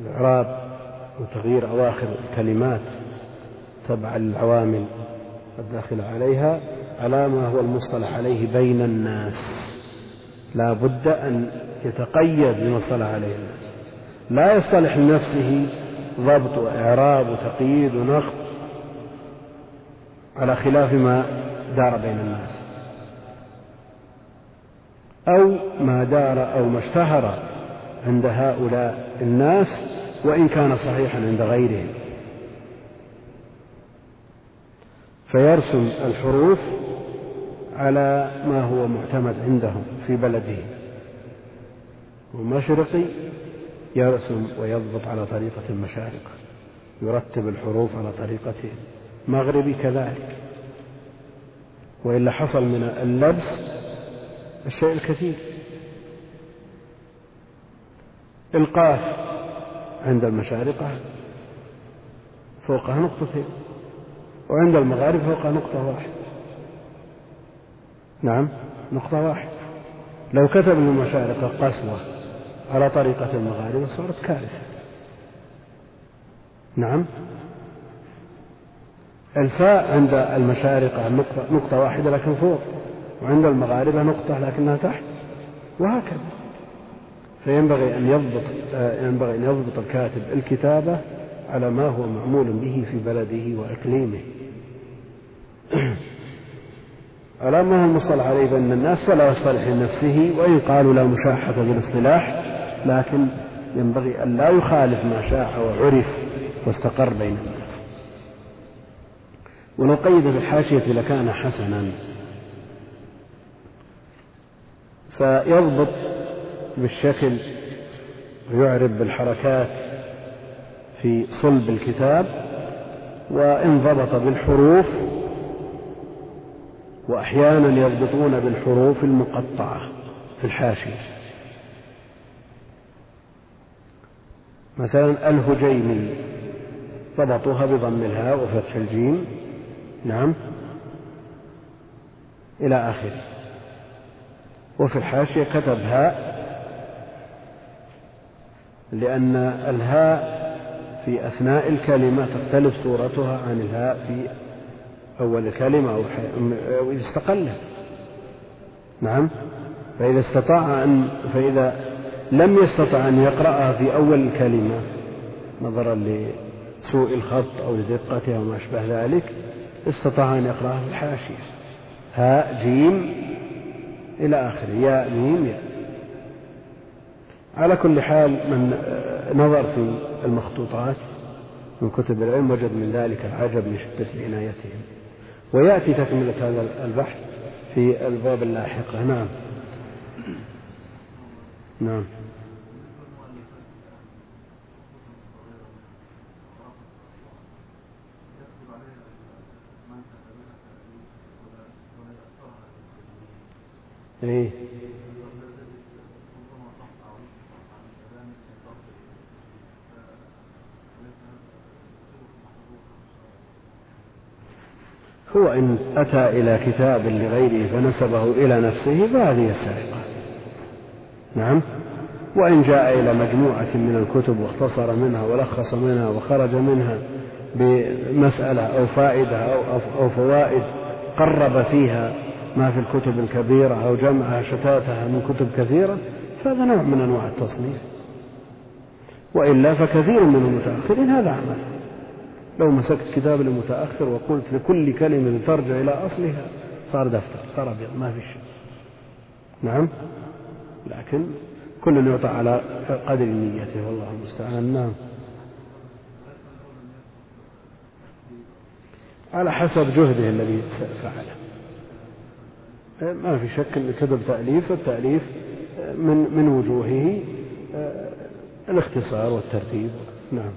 الإعراب وتغيير أواخر الكلمات تبع العوامل الداخلة عليها على ما هو المصطلح عليه بين الناس، لا بد أن يتقيد بمصطلح عليه الناس، لا يصطلح لنفسه ضبط وإعراب وتقييد ونقط على خلاف ما دار بين الناس، أو ما دار أو ما اشتهر عند هؤلاء الناس وإن كان صحيحا عند غيرهم. فيرسم الحروف على ما هو معتمد عندهم في بلده، والمشرقي يرسم ويضبط على طريقة المشارقة، يرتب الحروف على طريقته، مغربي كذلك. وإلا حصل من اللبس الشيء الكثير. القاف عند المشارقة فوقها نقطتين وعند المغارب فوقها نقطة واحدة. نعم نقطة واحدة. لو كتب المشارقة قسوة على طريقة المغارب صارت كارثة. نعم الفاء عند المشارقة نقطة واحدة لكن فوق، وعند المغاربة نقطة لكنها تحت، وهكذا. فينبغي أن يضبط الكاتب الكتابة على ما هو معمول به في بلده وإقليمه، على ما هو مصطلح عليه بين الناس، فلا يصطلح لنفسه، وإن قالوا لا مشاحة بالاصطلاح، لكن ينبغي أن لا يخالف ما شاع وعرف واستقر بين الناس. ولو قيد بالحاشية لكان حسنا. فيضبط بالشكل ويعرب بالحركات في صلب الكتاب، وإن ضبط بالحروف، وأحيانا يضبطون بالحروف المقطعة في الحاشية. مثلا الهجيمي ضبطوها بضم الهاء وفتح الجيم، نعم، إلى آخره. وفي الحاشية كتب هاء لأن الهاء في أثناء الكلمة تختلف صورتها عن الهاء في أول كلمة أو إذا استقلت. نعم. فإذا لم يستطع أن يقرأها في أول الكلمة نظرا لسوء الخط أو لدقتها وما أشبه ذلك، استطاع أن يقرأها في الحاشية هاء جيم إلى آخر، ياء ميم ياء. على كل حال من نظر في المخطوطات من كتب العلم وجد من ذلك العجب من شدة عنايتهم. ويأتي تكملة هذا البحث في الباب اللاحق. نعم نعم إيه هو إن أتى إلى كتاب لغيره فنسبه إلى نفسه فهذه السرقة. نعم. وإن جاء إلى مجموعة من الكتب واختصر منها ولخص منها وخرج منها بمسألة أو فائدة أو فوائد قرب فيها ما في الكتب الكبيرة أو جمعها شتاتها من كتب كثيرة فهذا نوع من أنواع التصنيف. وإلا فكثير من المتأخرين هذا عمل. لو مسكت كتاب المتأخر وقلت لكل كلمة ترجع إلى أصلها صار دفتر، صار أبيض ما في شيء. نعم. لكن كل يعطى على قدر نيته والله المستعان. نعم. على حسب جهده الذي فعله. ما في شك أن كتب تأليف والتأليف من وجوهه الاختصار والترتيب. نعم.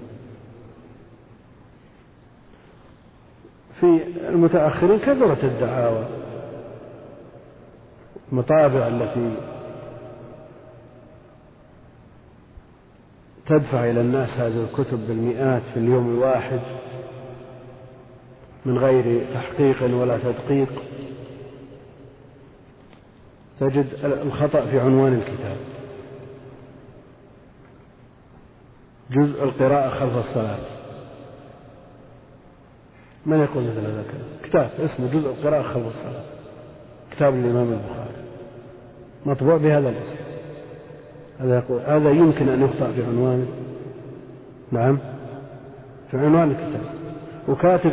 في المتأخرين كثرة الدعاوى، المطابع التي تدفع إلى الناس هذه الكتب بالمئات في اليوم الواحد من غير تحقيق ولا تدقيق. تجد الخطأ في عنوان الكتاب، جزء القراءة خلف الصلاة. من يقول مثل هذا الكلام؟ كتاب اسمه جزء القراءة خلف الصلاة، كتاب الإمام البخاري مطبوع بهذا الاسم. هذا يقول هذا يمكن أن يخطأ في عنوانه. نعم، في عنوان الكتاب. وكاتب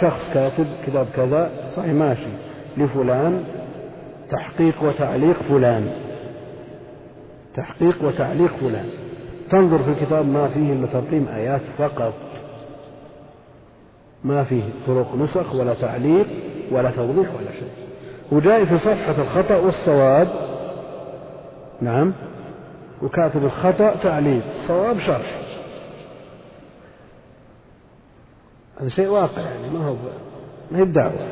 شخص كاتب كتاب كذا صحيح ماشي لفلان تحقيق وتعليق فلان، تحقيق وتعليق فلان. تنظر في الكتاب ما فيه إلا ترقيم آيات فقط، ما فيه طرق نسخ ولا تعليق ولا توضيح ولا شيء. وجاء في صفحة الخطأ والصواب. نعم. وكاتب الخطأ تعليق، صواب شرح. هذا شيء واقع يعني ما هي بدعوة،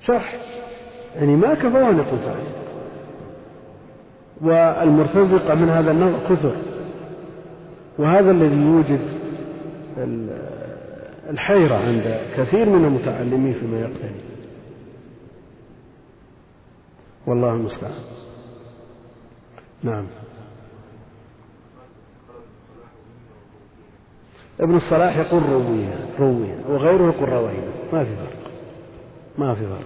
شرح يعني ما كفاه أن يقول تعليق. والمرتزقة من هذا النوع كثر، وهذا الذي يوجد الحيرة عند كثير من المتعلمين فيما يقتني والله المستعان. نعم. ابن الصلاح يقول رويها وغيره يقول روينا، ما في فرق.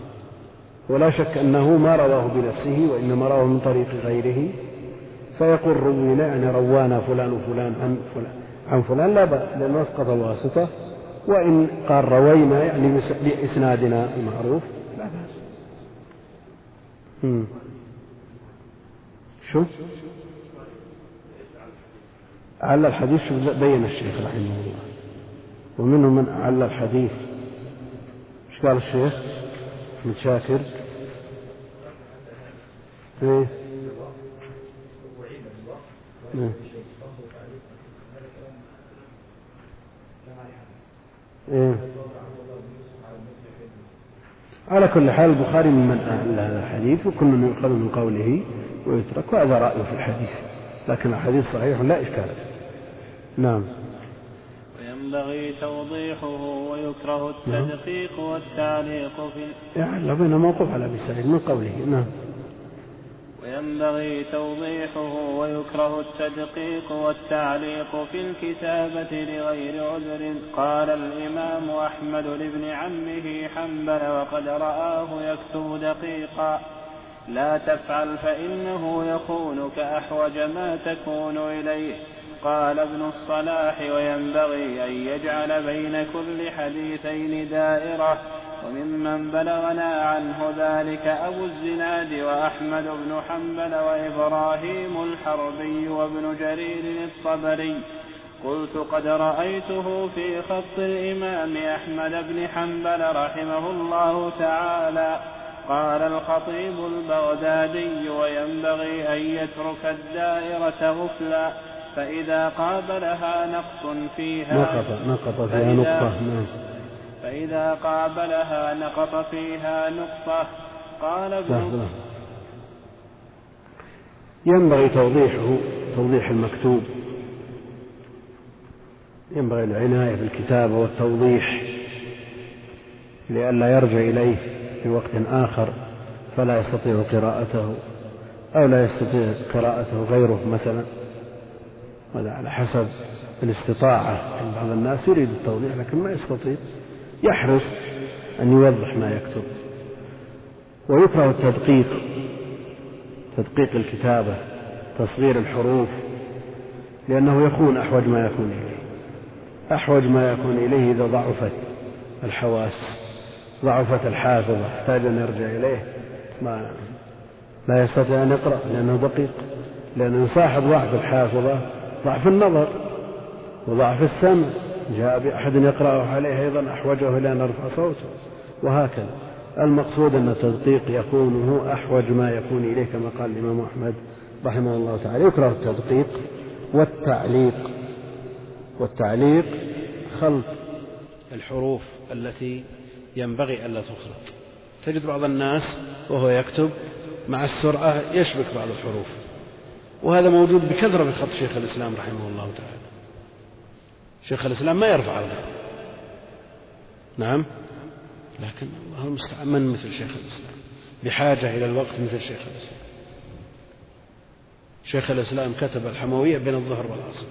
ولا شك أنه ما رواه بنفسه وإنما رواه من طريق غيره، فيقول روينا يعني روانا فلان وفلان عن فلان لا بأس لأنه وفق الواسطة. وإن قال روينا يعني بإسنادنا المعروف لا بأس. شو علّى الحديث بين الشيخ رحمه الله، ومنهم من علّى الحديث. ايش قال الشيخ أحمد شاكر؟ ايه على كل حال البخاري ممن أعلى هذا الحديث، وكل من يؤخذ من قوله ويترك، وهذا رأيه في الحديث. لكن الحديث صحيح لا إشكال. نعم. وينبغي توضيحه ويكره التدقيق والتعليق في لبينا موقف على أبي سعيد من قوله. نعم. وينبغي توضيحه ويكره التدقيق والتعليق في الكتابة لغير عذر. قال الإمام أحمد لابن عمه حنبل وقد رآه يكتب دقيقا: لا تفعل فإنه يخونك أحوج ما تكون إليه. قال ابن الصلاح: وينبغي أن يجعل بين كل حديثين دائرة، وممن بلغنا عنه ذلك أبو الزناد وأحمد بن حنبل وإبراهيم الحربي وابن جرير الطبري. قلت قد رأيته في خط الإمام أحمد بن حنبل رحمه الله تعالى. قال الخطيب البغدادي: وينبغي أن يترك الدائرة غفلا، فإذا قابلها نقط فيها نقط فيها نقطة، فإذا قابلها نقط فيها نقطة. قال ابن ينبغي توضيحه، توضيح المكتوب، ينبغي العناية بالكتابة والتوضيح لئلا يرجع إليه في وقت آخر فلا يستطيع قراءته أو لا يستطيع قراءته غيره مثلا، هذا على حسب الاستطاعة. بعض الناس يريد التوضيح لكن ما يستطيع، يحرص أن يوضح ما يكتب. ويكره التدقيق، تدقيق الكتابة، تصغير الحروف، لأنه يكون أحوج ما يكون إليه، أحوج ما يكون إليه إذا ضعفت الحواس، ضعفت الحافظة، احتاج أن يرجع إليه ما لا يستطيع أن يقرأ لأنه دقيق، لأن صاحب ضعف الحافظة ضعف النظر وضعف السمع، جاء بأحد يقرأه عليه أيضا أحوجه إلى أن يرفع صوته، وهكذا. المقصود أن التدقيق يكون هو أحوج ما يكون إليه، كما قال الإمام أحمد رحمه الله تعالى. يكره التدقيق والتعليق، والتعليق خلط الحروف التي ينبغي ألا تخلط. تجد بعض الناس وهو يكتب مع السرعة يشبك بعض الحروف، وهذا موجود بكثرة بخط شيخ الإسلام رحمه الله تعالى. شيخ الإسلام ما يرفع الغير، نعم، لكن الله المستعان من مثل شيخ الإسلام بحاجة إلى الوقت مثل شيخ الإسلام. شيخ الإسلام كتب الحموية بين الظهر والعصر،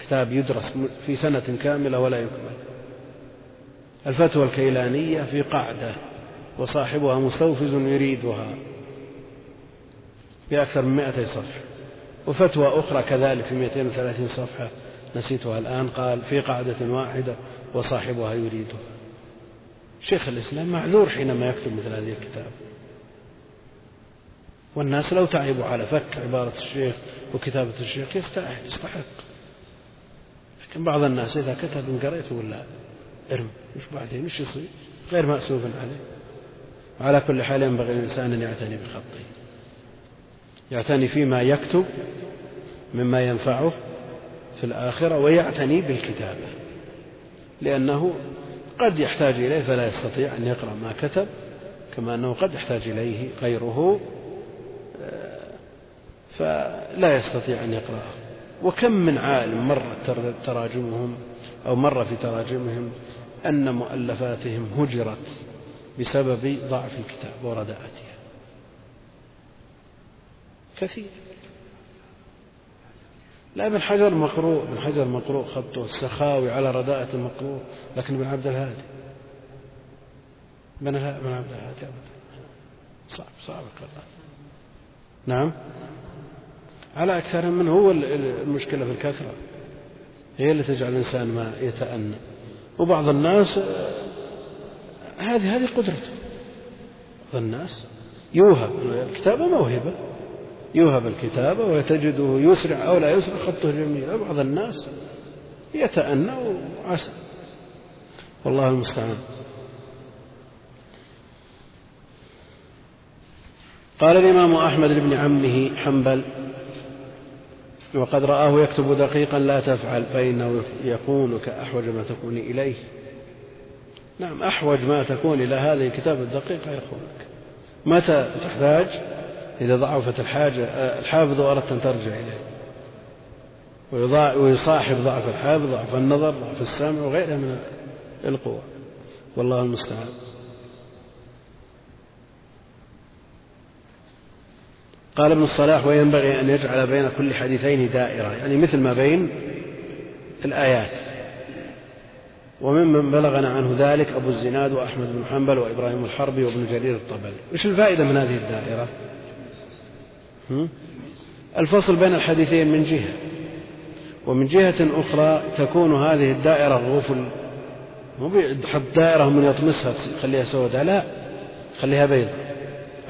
كتاب يدرس في سنة كاملة ولا يكمل. الفتوى الكيلانية في قاعدة وصاحبها مستوفز يريدها بأكثر من 200 صفحة، وفتوى أخرى كذلك في 230 صفحة نسيتها الآن، قال في قاعدة واحدة وصاحبها يريدها. شيخ الإسلام معذور حينما يكتب مثل هذه الكتاب، والناس لو تعبوا على فك عبارة الشيخ وكتابة الشيخ يستاهل، يستحق. لكن بعض الناس إذا كتب إن قرأته ولا ارم، مش بعدين مش يصير، غير مأسوف عليه. على كل حال ينبغي الإنسان أن يعتني بخطه، يعتني فيما يكتب مما ينفعه في الآخرة، ويعتني بالكتابة، لأنه قد يحتاج إليه فلا يستطيع أن يقرأ ما كتب، كما أنه قد يحتاج إليه غيره فلا يستطيع أن يقرأه. وكم من عالم مرت تراجمهم أو مر في تراجمهم أن مؤلفاتهم هجرت بسبب ضعف الكتاب ورداءتها، كثير. لا، ابن حجر مقروء، ابن حجر مقروء خطه، السخاوي على رداءة المقروء، لكن ابن عبدالهادي، ابن عبدالهادي صعب، صعب القراءة، نعم، على أكثر منه. هو المشكلة في الكثرة، هي اللي تجعل الإنسان ما يتأنى. وبعض الناس هذه قدرته، بعض الناس يوهب الكتابة موهبة، يوهب الكتابة ويتجده يسرع أو لا يسرع خطه جميل. بعض الناس يتأنى وعسى، والله المستعان. قال الإمام أحمد لابن عمه حنبل: وقد رآه يكتب دقيقا لا تفعل، فإنه يكون كأحوج ما تكون إليه. نعم، أحوج ما تكون إلى هذه الكتابة الدقيقة يا أخوانك. متى تحتاج؟ إذا ضعفت الحاجة الحافظ وأردت أن ترجع إليه، ويصاحب ضعف الحافظ ضعف النظر، ضعف السمع، وغيرها من القوى، والله المستعان. قال ابن الصلاح: وينبغي أن يجعل بين كل حديثين دائرة، يعني مثل ما بين الآيات. وممن بلغنا عنه ذلك أبو الزناد وأحمد بن حنبل وإبراهيم الحربي وابن جرير الطبري. وش الفائدة من هذه الدائرة؟ الفصل بين الحديثين من جهة، ومن جهة أخرى تكون هذه الدائرة غفل مو بيحط دائرة من يطمسها تخليها سوداء، لا، خليها بيضة.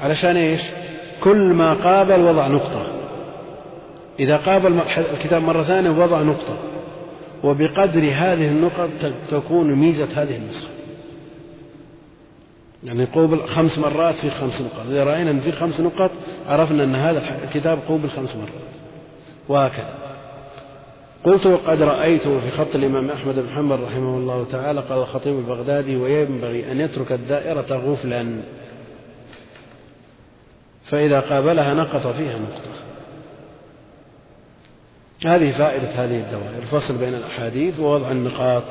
علشان ايش؟ كل ما قابل وضع نقطة، إذا قابل الكتاب مرة ثانية وضع نقطة، وبقدر هذه النقط تكون ميزة هذه النسخة. يعني قوبل 5 مرات في 5 نقط، إذا رأينا أن في 5 نقط عرفنا أن هذا الكتاب قوبل 5 مرات، وهكذا. قلت وقد رأيته في خط الإمام أحمد بن حنبل رحمه الله تعالى، قال الخطيب البغدادي: وينبغي أن يترك الدائرة غفلا، فإذا قابلها نقط فيها نقطة. هذه فائدة هذه الدوائر، الفصل بين الأحاديث ووضع النقاط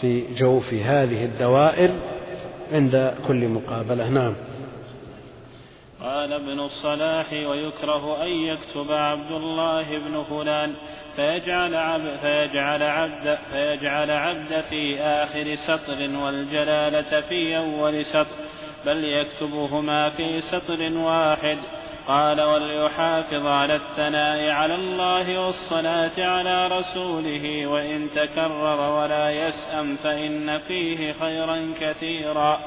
في جوف هذه الدوائر عند كل مقابلة. نعم. قال ابن الصلاح: ويكره أن يكتب عبد الله بن فلان فيجعل عبد في آخر سطر والجلالة في أول سطر، بل يكتبهما في سطر واحد. قال: وليحافظ على الثناء على الله والصلاة على رسوله، وإن تكرر ولا يسأم فإن فيه خيرا كثيرا.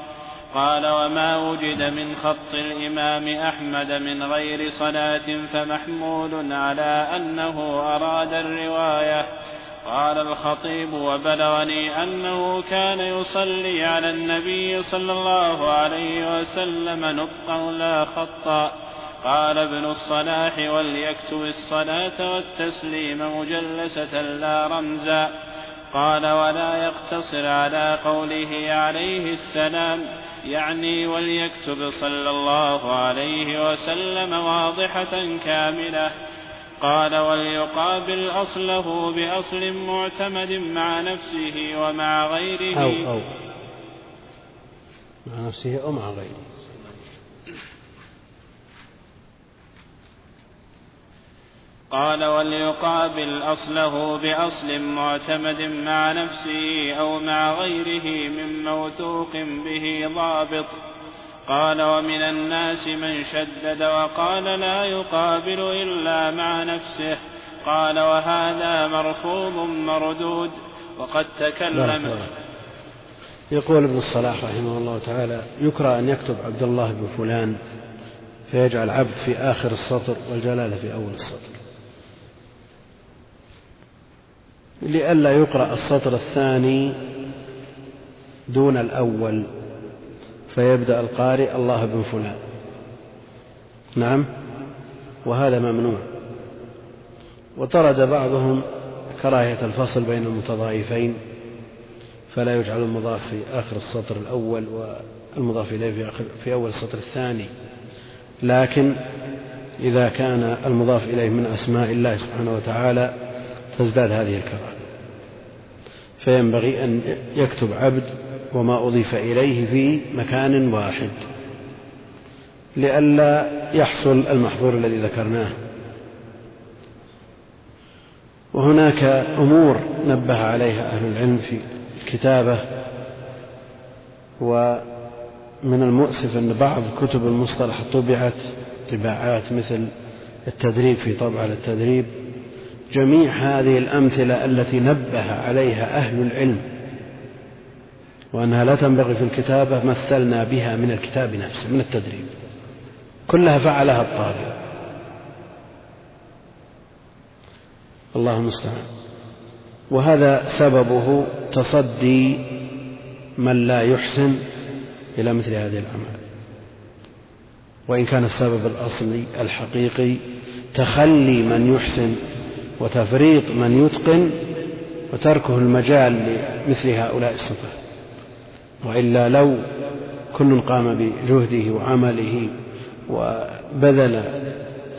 قال: وما وجد من خط الإمام أحمد من غير صلاة فمحمول على أنه أراد الرواية. قال الخطيب: وبلغني أنه كان يصلي على النبي صلى الله عليه وسلم نطقا لا خطا. قال ابن الصلاح: وليكتب الصلاة والتسليم مجلسة لا رمزا. قال: ولا يقتصر على قوله عليه السلام، يعني وليكتب صلى الله عليه وسلم واضحة كاملة. قال: وليقابل أصله بأصل معتمد مع نفسه ومع غيره، أو مع نفسه أو مع غيره. قال: وليقابل أصله بأصل معتمد مع نفسه أو مع غيره من موثوق به ضابط. قال: ومن الناس من شدد وقال لا يقابل إلا مع نفسه. قال: وهذا مرفوض مردود. وقد تكلم. يقول ابن الصلاح رحمه الله تعالى: يكره أن يكتب عبد الله بن فلان فيجعل عبد في آخر السطر والجلالة في أول السطر، لئلا يقرأ السطر الثاني دون الأول فيبدأ القارئ الله بن فلان. نعم، وهذا ممنوع. وطرد بعضهم كراهية الفصل بين المتضايفين، فلا يجعل المضاف في آخر السطر الأول والمضاف إليه في أول السطر الثاني، لكن إذا كان المضاف إليه من أسماء الله سبحانه وتعالى تزداد هذه الكراهية. فينبغي أن يكتب عبد وما أضيف إليه في مكان واحد، لئلا يحصل المحظور الذي ذكرناه. وهناك أمور نبه عليها أهل العلم في الكتابة، ومن المؤسف أن بعض كتب المصطلح طبعت طباعات مثل التدريب في طبعة للتدريب، جميع هذه الأمثلة التي نبه عليها أهل العلم وأنها لا تنبغي في الكتابة مثلنا بها من الكتاب نفسه، من التدريب، كلها فعلها الطالب. الله المستعان. وهذا سببه تصدي من لا يحسن إلى مثل هذه الأعمال، وإن كان السبب الأصلي الحقيقي تخلي من يحسن وتفريط من يتقن وتركه المجال لمثل هؤلاء الصفات. وإلا لو كل قام بجهده وعمله وبذل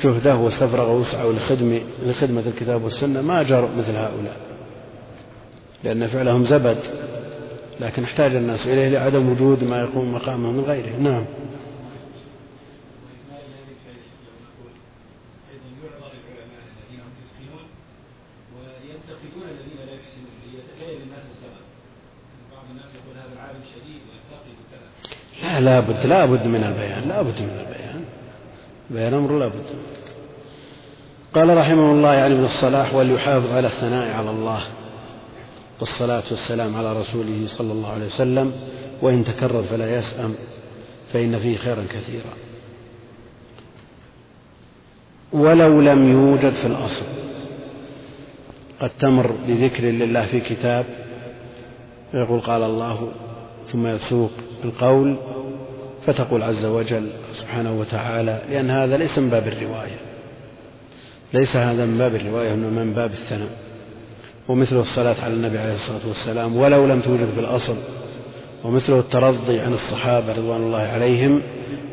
جهده واستفرغ وسعه لخدمة الكتاب والسنة ما جرؤ مثل هؤلاء، لأن فعلهم زبد، لكن احتاج الناس إليه لعدم وجود ما يقوم مقامه من غيره. نعم. لا بد من البيان، بيان أمر لا بد. قال رحمه الله: يعني ابن الصلاح: وليحافظ على الثناء على الله والصلاة والسلام على رسوله صلى الله عليه وسلم، وإن تكرر فلا يسأم فإن فيه خيرا كثيرا. ولو لم يوجد في الأصل، قد تمر بذكر لله في كتاب يقول قال الله ثم يسوق القول، فتقول عز وجل سبحانه وتعالى، لأن هذا ليس من باب الرواية، ليس هذا من باب الرواية، إنه من باب الثناء. ومثله الصلاة على النبي عليه الصلاة والسلام ولو لم توجد في الأصل، ومثله الترضي عن الصحابة رضوان الله عليهم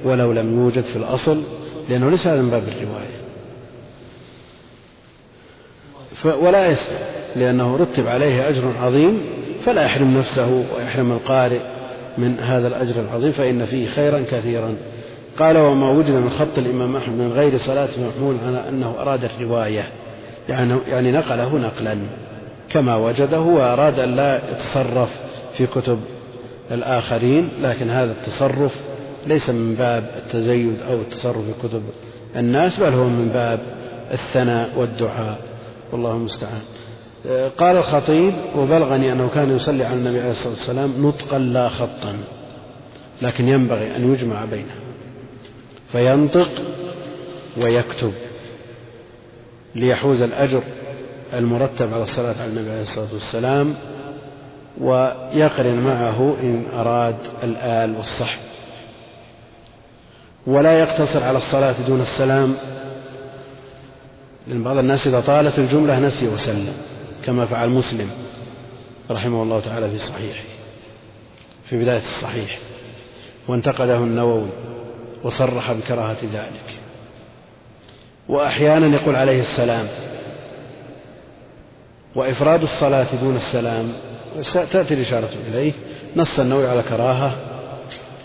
ولو لم يوجد في الأصل، لأنه ليس هذا من باب الرواية، ولا يسأل لأنه رتب عليه أجر عظيم، فلا يحرم نفسه ويحرم القارئ من هذا الأجر العظيم، فإن فيه خيرا كثيرا. قال وما وجد من خط الإمام أحمد من غير صلاة محمول على أنه أراد الرواية، يعني نقله نقلا كما وجده، وأراد أن لا يتصرف في كتب الآخرين، لكن هذا التصرف ليس من باب التزيد أو التصرف في كتب الناس، بل هو من باب الثناء والدعاء، والله المستعان. قال الخطيب وبلغني أنه كان يصلي على النبي عليه الصلاة والسلام نطقا لا خطا، لكن ينبغي أن يجمع بينه، فينطق ويكتب ليحوز الأجر المرتب على الصلاة على النبي عليه الصلاة والسلام، ويقرن معه إن أراد الآل والصحب. ولا يقتصر على الصلاة دون السلام، لأن بعض الناس إذا طالت الجملة نسي وسلم، كما فعل مسلم رحمه الله تعالى في صحيحه، في بداية الصحيح، وانتقده النووي وصرح بكراهة ذلك. وأحيانا يقول عليه السلام، وإفراد الصلاة دون السلام تأتي الإشارة إليه، نص النووي على كراهة،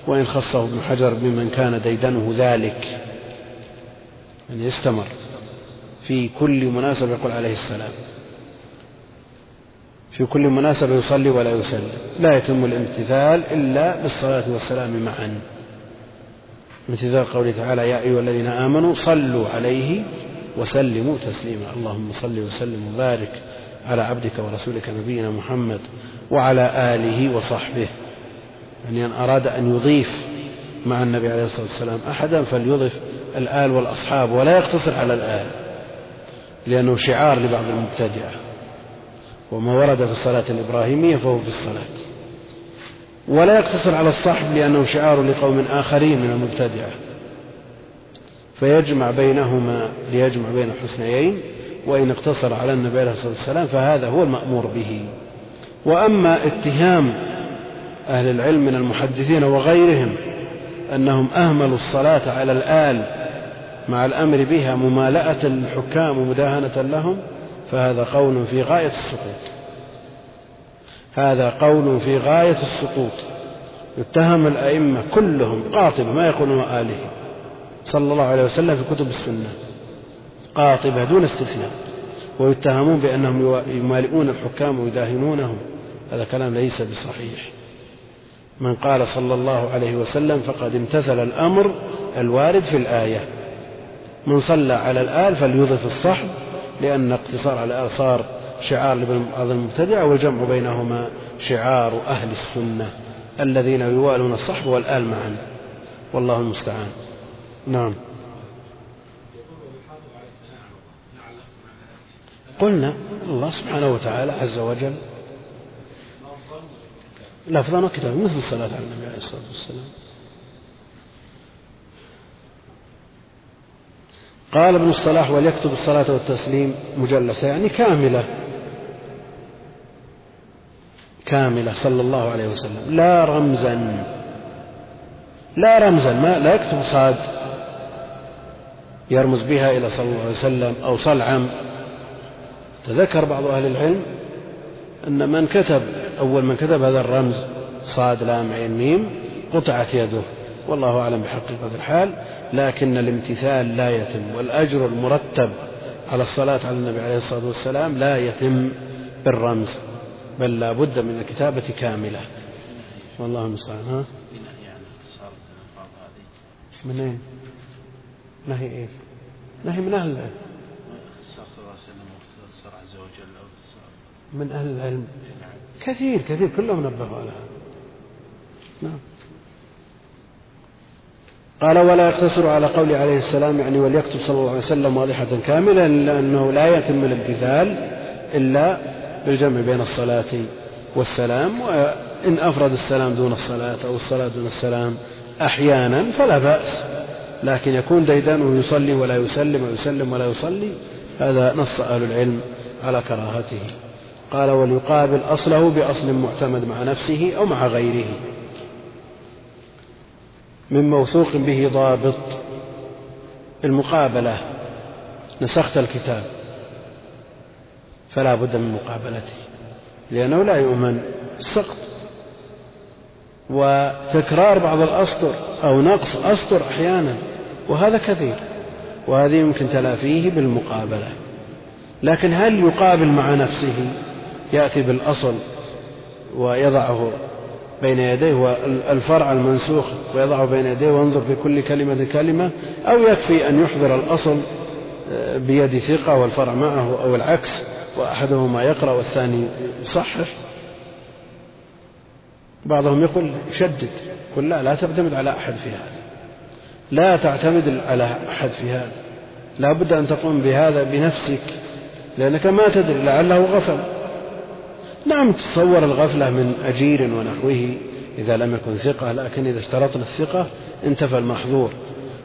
وإن خصه ابن حجر ممن كان ديدنه ذلك، يعني يستمر في كل مناسبة يقول عليه السلام، في كل مناسبة يصلي ولا يسلم، لا يتم الامتثال إلا بالصلاة والسلام معا، امتثال قوله تعالى يا أيها الذين آمنوا صلوا عليه وسلموا تسليما. اللهم صل وسلم وبارك على عبدك ورسولك نبينا محمد وعلى آله وصحبه. يعني أن أراد أن يضيف مع النبي عليه الصلاة والسلام أحدا فليضيف الآل والأصحاب، ولا يقتصر على الآل، لأنه شعار لبعض المبتدعة، وما ورد في الصلاة الإبراهيمية فهو في الصلاة. ولا يقتصر على الصحب، لأنه شعار لقوم آخرين من المبتدعة، فيجمع بينهما ليجمع بين الحسنيين. وإن اقتصر على النبي عليه الصلاة والسلام فهذا هو المأمور به. وأما اتهام أهل العلم من المحدثين وغيرهم أنهم أهملوا الصلاة على الآل مع الأمر بها ممالأة للحكام ومداهنة لهم، فهذا قول في غاية السقوط، هذا قول في غاية السقوط. يتهم الأئمة كلهم قاطبة ما يقولوا آله صلى الله عليه وسلم في كتب السنة، قاطبة دون استثناء، ويتهمون بأنهم يمالئون الحكام ويداهنونهم. هذا كلام ليس بصحيح. من قال صلى الله عليه وسلم فقد امتثل الأمر الوارد في الآية. من صلى على الآل فليضف الصحب، لأن اقتصار على الآل صار شعار لبعض المبتدع، والجمع بينهما شعار أهل السنة الذين يوالون الصحب والآل معا، والله المستعان. نعم، قلنا الله سبحانه وتعالى عز وجل لفظا وكتابا مثل الصلاة على النبي عليه الصلاة والسلام. قال ابن الصلاح وليكتب الصلاة والتسليم مجلسة، يعني كاملة كاملة صلى الله عليه وسلم، لا رمزا، لا رمزا، ما لا يكتب صاد يرمز بها إلى صلى الله عليه وسلم أو صلعم. تذكر بعض أهل العلم أن من كتب أول من كتب هذا الرمز صاد لام عين ميم قطعت يده، والله أعلم بحقيقة الحال، لكن الامتثال لا يتم، والأجر المرتب على الصلاة على النبي عليه الصلاة والسلام لا يتم بالرمز، بل لا بد من الكتابة كاملة، والله المستعان. ها من أين نهي؟ إيه نهي من أهل العلم، من أهل العلم كثير كلهم نبهوا على هذا. نعم. قال ولا يقتصر على قول عليه السلام يعني وليكتب صلى الله عليه وسلم واضحة كاملة، لأنه لا يتم الامتثال إلا بالجمع بين الصلاة والسلام، وإن أفرد السلام دون الصلاة أو الصلاة دون السلام أحيانا فلا بأس، لكن يكون ديدان ويصلي ولا يسلم ويسلم ولا يصلي، هذا نص أهل العلم على كراهته. قال وليقابل أصله بأصل معتمد مع نفسه أو مع غيره من موثوق به ضابط. المقابلة نسخت الكتاب فلا بد من مقابلته، لأنه لا يؤمن السقط، وتكرار بعض الأسطر أو نقص أسطر أحيانا، وهذا كثير، وهذه يمكن تلافيه بالمقابلة. لكن هل يقابل مع نفسه؟ يأتي بالأصل ويضعه بين يديه والفرع المنسوخ ويضعه بين يديه وانظر في كل كلمة كلمة، أو يكفي أن يحضر الأصل بيد ثقة والفرع معه، أو العكس وأحدهما يقرأ والثاني يصحح. بعضهم يقول شدد، قل لا تعتمد على أحد في هذا، لا تعتمد على أحد في هذا، لا بد أن تقوم بهذا بنفسك، لأنك ما تدري لعله غفل. نعم تتصور الغفلة من أجير ونحوه إذا لم يكن ثقة، لكن إذا اشترطنا الثقة انتفى المحظور.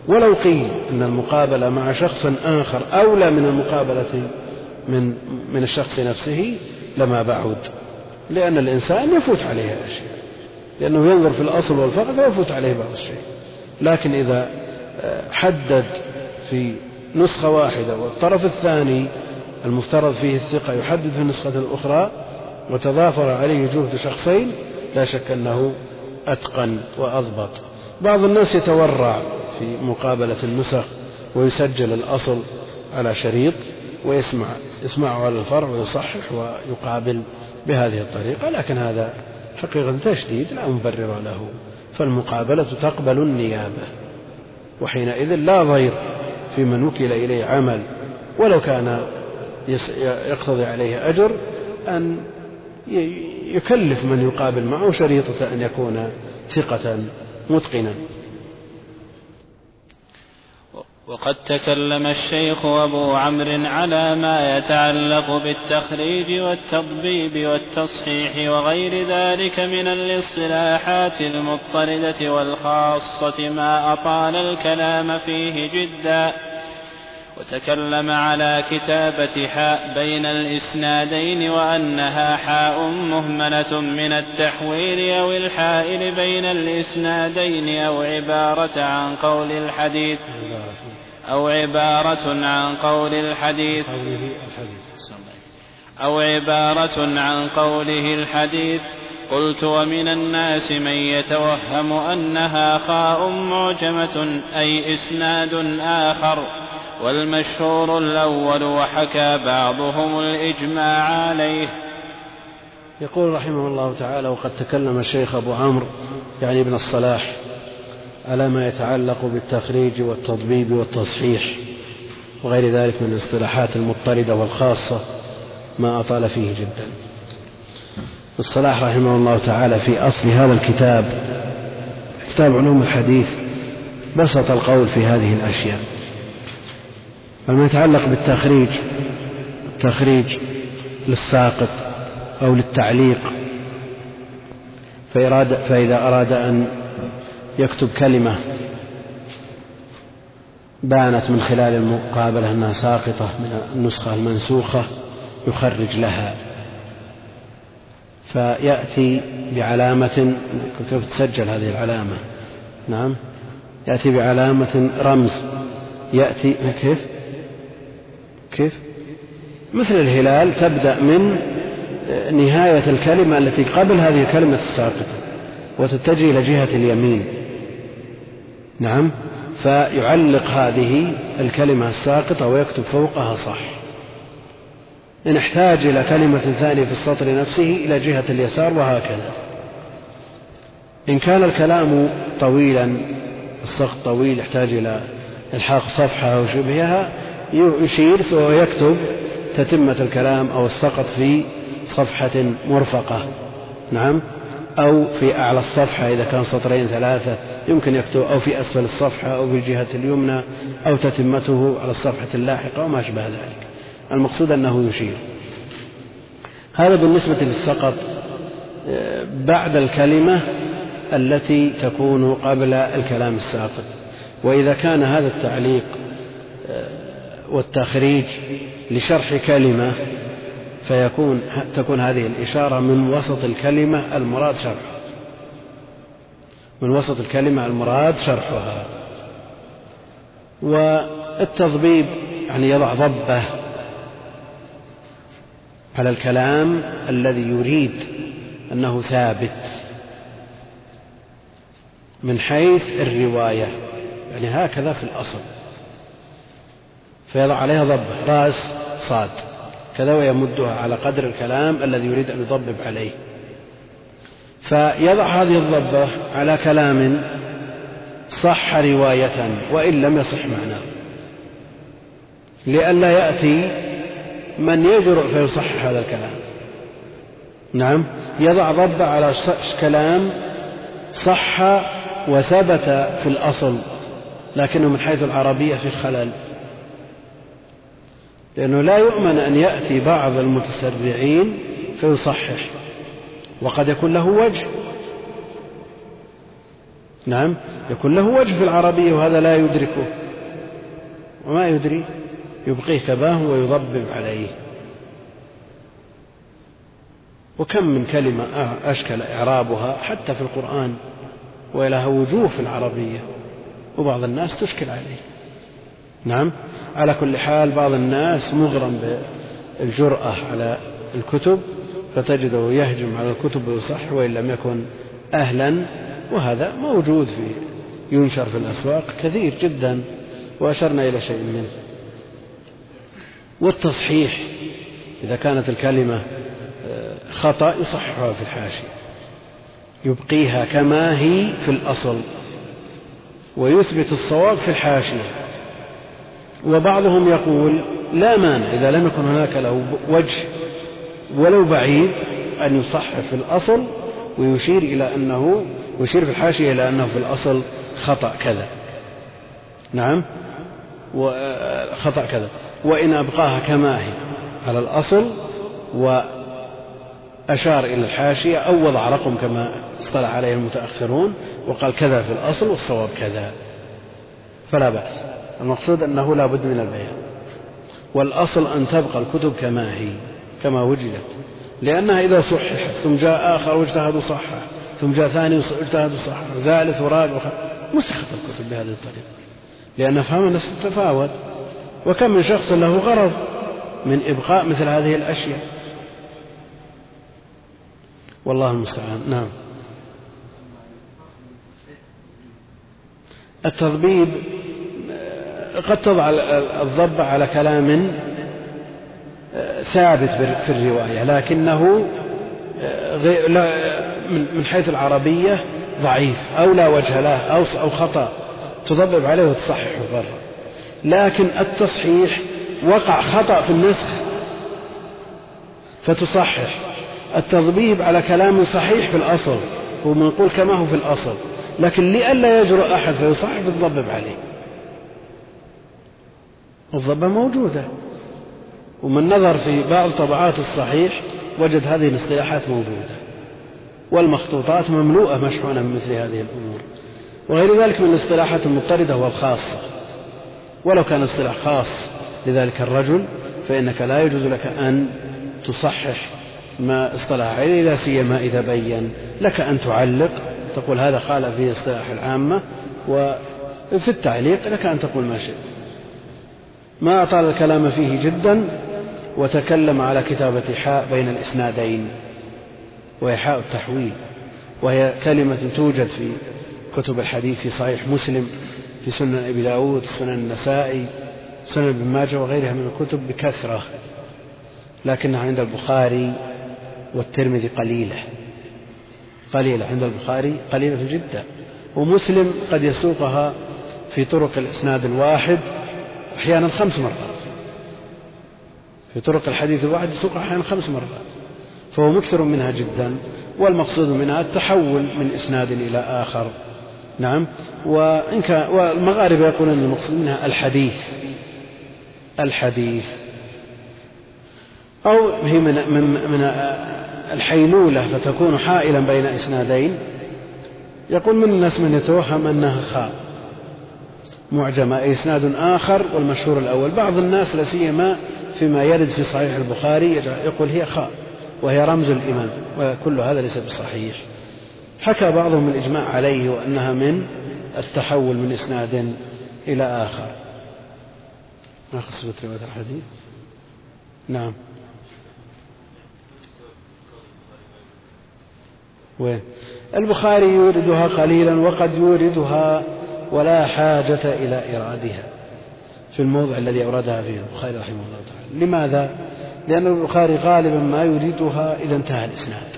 ولو قيل أن المقابلة مع شخص آخر أولى من المقابلة من الشخص نفسه لما بعد، لأن الإنسان يفوت عليه أشياء، لأنه ينظر في الأصل والفرع ويفوت عليه بعض الشيء. لكن إذا حدد في نسخة واحدة والطرف الثاني المفترض فيه الثقة يحدد في النسخة الأخرى وتضافر عليه جهد شخصين، لا شك أنه أتقن وأضبط. بعض الناس يتورع في مقابلة النسخ ويسجل الأصل على شريط ويسمعه على الفرع ويصحح ويقابل بهذه الطريقة، لكن هذا حقيقة تشديد لا مبرر له. فالمقابلة تقبل النيابة، وحينئذ لا ضير في من وكل إليه عمل ولو كان يقتضي عليه أجر أن يكلف من يقابل معه شريطة أن يكون ثقة متقنا. وقد تكلم الشيخ أبو عمرو على ما يتعلق بالتخريج والتضبيب والتصحيح وغير ذلك من الاصطلاحات المضطردة والخاصة ما أطال الكلام فيه جدا، وتكلم على كتابة حاء بين الإسنادين وأنها حاء مهملة من التحويل أو الحائل بين الإسنادين أو عبارة عن قوله الحديث. قلت ومن الناس من يتوهم أنها خاء معجمة أي إسناد آخر والمشهور الأول، وحكى بعضهم الإجماع عليه. يقول رحمه الله تعالى وقد تكلم الشيخ أبو عمرو يعني ابن الصلاح على ما يتعلق بالتخريج والتضبيب والتصحيح وغير ذلك من الاصطلاحات المضطردة والخاصة ما أطال فيه جدا. الصلاح رحمه الله تعالى في أصل هذا الكتاب كتاب علوم الحديث بسط القول في هذه الأشياء. فما يتعلق بالتخريج، التخريج للساقط أو للتعليق، فإذا أراد أن يكتب كلمة بانت من خلال المقابلة أنها ساقطة من النسخة المنسوخة يخرج لها، فيأتي بعلامة، كيف تسجل هذه العلامة؟ نعم، يأتي بعلامة رمز، يأتي كيف مثل الهلال تبدأ من نهاية الكلمة التي قبل هذه الكلمة الساقطة وتتجه إلى جهة اليمين. نعم، فيعلق هذه الكلمة الساقطة ويكتب فوقها صح. إن احتاج إلى كلمة ثانية في السطر نفسه إلى جهة اليسار وهكذا. إن كان الكلام طويلا، السقط طويل يحتاج إلى إلحاق صفحة وشبهها، يشير ويكتب تتمة الكلام أو السقط في صفحة مرفقة نعم، أو في أعلى الصفحة إذا كان سطرين ثلاثة يمكن يكتب، أو في أسفل الصفحة أو في الجهة اليمنى، أو تتمته على الصفحة اللاحقة وما أشبه ذلك. المقصود أنه يشير. هذا بالنسبة للسقط بعد الكلمة التي تكون قبل الكلام الساقط. وإذا كان هذا التعليق والتخريج لشرح كلمة تكون هذه الإشارة من وسط الكلمة المراد شرحها، من وسط الكلمة المراد شرحها. والتضبيب يعني يضع ضبة على الكلام الذي يريد أنه ثابت من حيث الرواية، يعني هكذا في الأصل، فيضع عليها ضبة رأس صاد كذا ويمدها على قدر الكلام الذي يريد أن يضبب عليه، فيضع هذه الضبة على كلام صح رواية وإن لم يصح معناه، لئلا يأتي من يجرؤ فيصحح هذا الكلام. نعم، يضع ضبة على كلام صح وثبت في الأصل لكنه من حيث العربية في الخلل، لأنه لا يؤمن أن يأتي بعض المتسرعين فيصحح وقد يكون له وجه. نعم، يكون له وجه في العربية وهذا لا يدركه، وما يدري يبقيه كباه ويضبب عليه. وكم من كلمة أشكل إعرابها حتى في القرآن ولها وجوه في العربية وبعض الناس تشكل عليه. نعم، على كل حال بعض الناس مغرم بالجرأة على الكتب فتجده يهجم على الكتب ويصح وإن لم يكن أهلا، وهذا موجود ينشر في الأسواق كثير جدا وأشرنا إلى شيء منه. والتصحيح إذا كانت الكلمة خطأ يصححها في الحاشية، يبقيها كما هي في الأصل ويثبت الصواب في الحاشية. وبعضهم يقول لا مانع إذا لم يكن هناك له وجه ولو بعيد أن يصحح في الأصل ويشير في الحاشية إلى أنه في الأصل خطأ كذا، نعم خطأ كذا، وإن أبقاها كما هي على الأصل وأشار إلى الحاشية أو وضع رقم كما اصطلح عليه المتأخرون وقال كذا في الأصل والصواب كذا فلا بأس. المقصود أنه لا بد من البيان، والأصل أن تبقى الكتب كما هي كما وجدت، لأنها إذا صححت ثم جاء آخر واجتهد صحح، ثم جاء ثاني واجتهد صحح، ثالث ورابع مسخت الكتب بهذه الطريقة، لأن فهم الناس تتفاوت. وكم من شخص له غرض من إبقاء مثل هذه الأشياء، والله المستعان. نعم، التضبيب قد تضع الضبة على كلام ثابت في الرواية لكنه من حيث العربية ضعيف أو لا وجه له أو خطأ، تضبب عليه وتصححه بره. لكن التصحيح وقع خطأ في النسخ فتصحح. التضبيب على كلام صحيح في الأصل هو منقول كما هو في الأصل، لكن لئلا يجرؤ أحد فيصحح تضبب عليه. الضبة موجودة، ومن نظر في بعض طبعات الصحيح وجد هذه الاصطلاحات موجودة، والمخطوطات مملوءة مشحونة من مثل هذه الأمور وغير ذلك من الاصطلاحات المضطردة والخاصة. ولو كان اصطلاح خاص لذلك الرجل فإنك لا يجوز لك أن تصحح ما اصطلح عليه، لا سيما إذا بين لك أن تعلق تقول هذا خالف في اصطلاح العامة، وفي التعليق لك أن تقول ما شئت. ما أطال الكلام فيه جدا وتكلم على كتابة حاء بين الإسنادين، وهي حاء التحويل، وهي كلمة توجد في كتب الحديث في صحيح مسلم، في سنن أبي داود، سنن النسائي، سنن ابن ماجه وغيرها من الكتب بكثرة، لكنها عند البخاري والترمذي قليلة عند البخاري قليلة جدا، ومسلم قد يسوقها في طرق الإسناد الواحد أحيانا 5 مرات، في طرق الحديث الواحد يسوقها أحيانا 5 مرات، فهو مكثر منها جدا. والمقصود منها التحول من إسناد إلى آخر. نعم. والمغاربة يقولون المقصود منها الحديث أو هي من الحيلولة فتكون حائلا بين إسنادين. يقول من الناس من يتوهم أنها خاء معجمة إسناد آخر والمشهور الأول. بعض الناس لسيما فيما يرد في صحيح البخاري يقول هي خاء وهي رمز الإمام، وكل هذا ليس بصحيح. حكى بعضهم الإجماع عليه وأنها من التحول من إسناد إلى آخر. ما خصوصية رواية الحديث؟ نعم. البخاري يوردها قليلا وقد يوردها ولا حاجة إلى إرادها في الموضع الذي أوردها فيه البخاري رحمه الله تعالى. لماذا؟ لأن البخاري غالبا ما يريدها إذا انتهى الإسناد،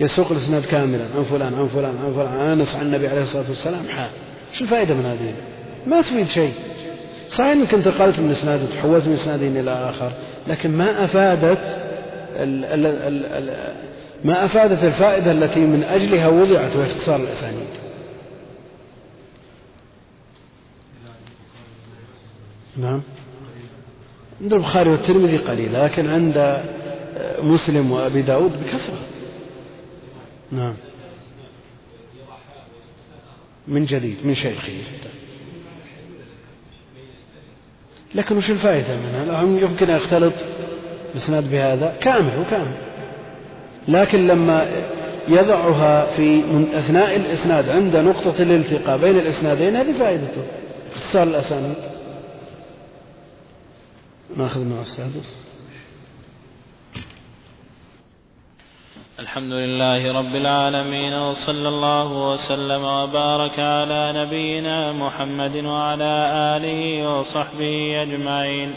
يسوق الإسناد كاملا عن فلان عن فلان عن فلان أنس عن النبي عليه الصلاة والسلام. شو الفائدة من هذه؟ ما تفيد شيء. صحيح إنك انتقلت من إسناد وتحولت من إسنادين إلى آخر، لكن ما أفادت الفائدة التي من أجلها وضعت واختصار الأسانيد. نعم. عند البخاري والترمذي قليل، لكن عند مسلم وأبي داود بكثرة. نعم. من جديد من شيخه، لكن وش الفائدة منها؟ يمكن أن يختلط الإسناد بهذا كامل، لكن لما يضعها في من أثناء الإسناد عند نقطة الالتقاء بين الإسنادين هذه فائدته، اختصار الأسانيد. نأخذ مع السادس. الحمد لله رب العالمين، وصلى الله وسلم وبارك على نبينا محمد وعلى آله وصحبه أجمعين.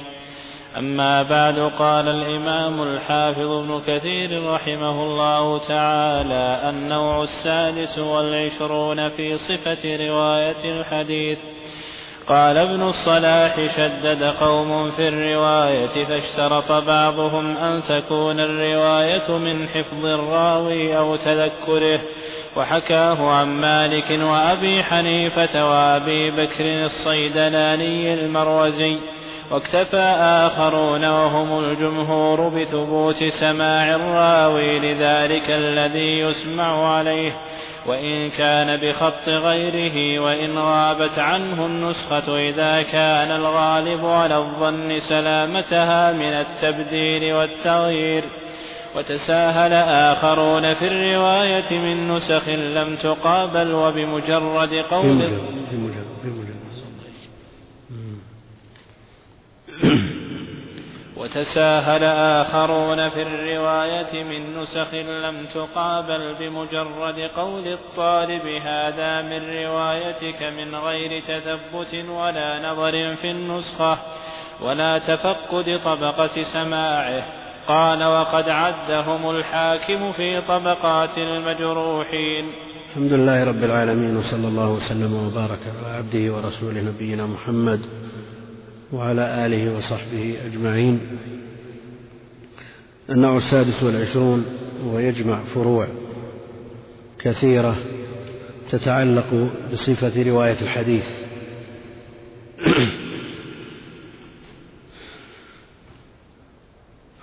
أما بعد، قال الإمام الحافظ ابن كثير رحمه الله تعالى: النوع السادس والعشرون في صفة رواية الحديث. قال ابن الصلاح: شدد قوم في الرواية فاشترط بعضهم أن تكون الرواية من حفظ الراوي أو تذكره، وحكاه عن مالك وأبي حنيفة وأبي بكر الصيدلاني المروزي، واكتفى آخرون وهم الجمهور بثبوت سماع الراوي لذلك الذي يسمع عليه وإن كان بخط غيره، وإن غابت عنه النسخة إذا كان الغالب على الظن سلامتها من التبديل والتغيير. وتساهل آخرون في الرواية من نسخ لم تقابل وبمجرد قول. وتساهل آخرون في الرواية من نسخ لم تقابل بمجرد قول الطالب هذا من روايتك، من غير تثبت ولا نظر في النسخة ولا تفقد طبقة سماعه. قال: وقد عدهم الحاكم في طبقات المجروحين. الحمد لله رب العالمين، وصلى الله وسلم وبارك على عبده ورسوله نبينا محمد وعلى آله وصحبه أجمعين. النوع السادس والعشرون ويجمع فروع كثيرة تتعلق بصفة رواية الحديث.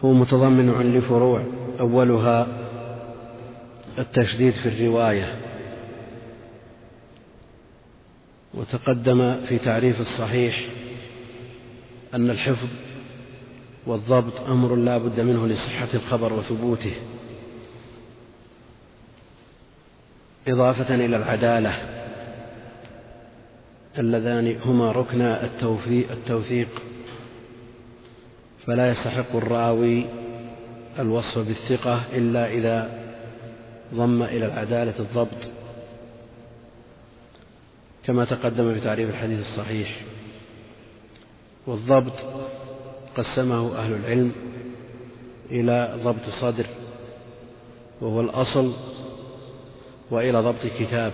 هو متضمن لفروع، أولها التشديد في الرواية، وتقدم في تعريف الصحيح أن الحفظ والضبط أمر لا بد منه لصحة الخبر وثبوته، إضافة إلى العدالة اللذان هما ركن التوثيق، فلا يستحق الراوي الوصف بالثقة إلا إذا ضم إلى العدالة الضبط، كما تقدم في تعريف الحديث الصحيح. والضبط قسمه أهل العلم إلى ضبط الصدر وهو الأصل، وإلى ضبط الكتاب.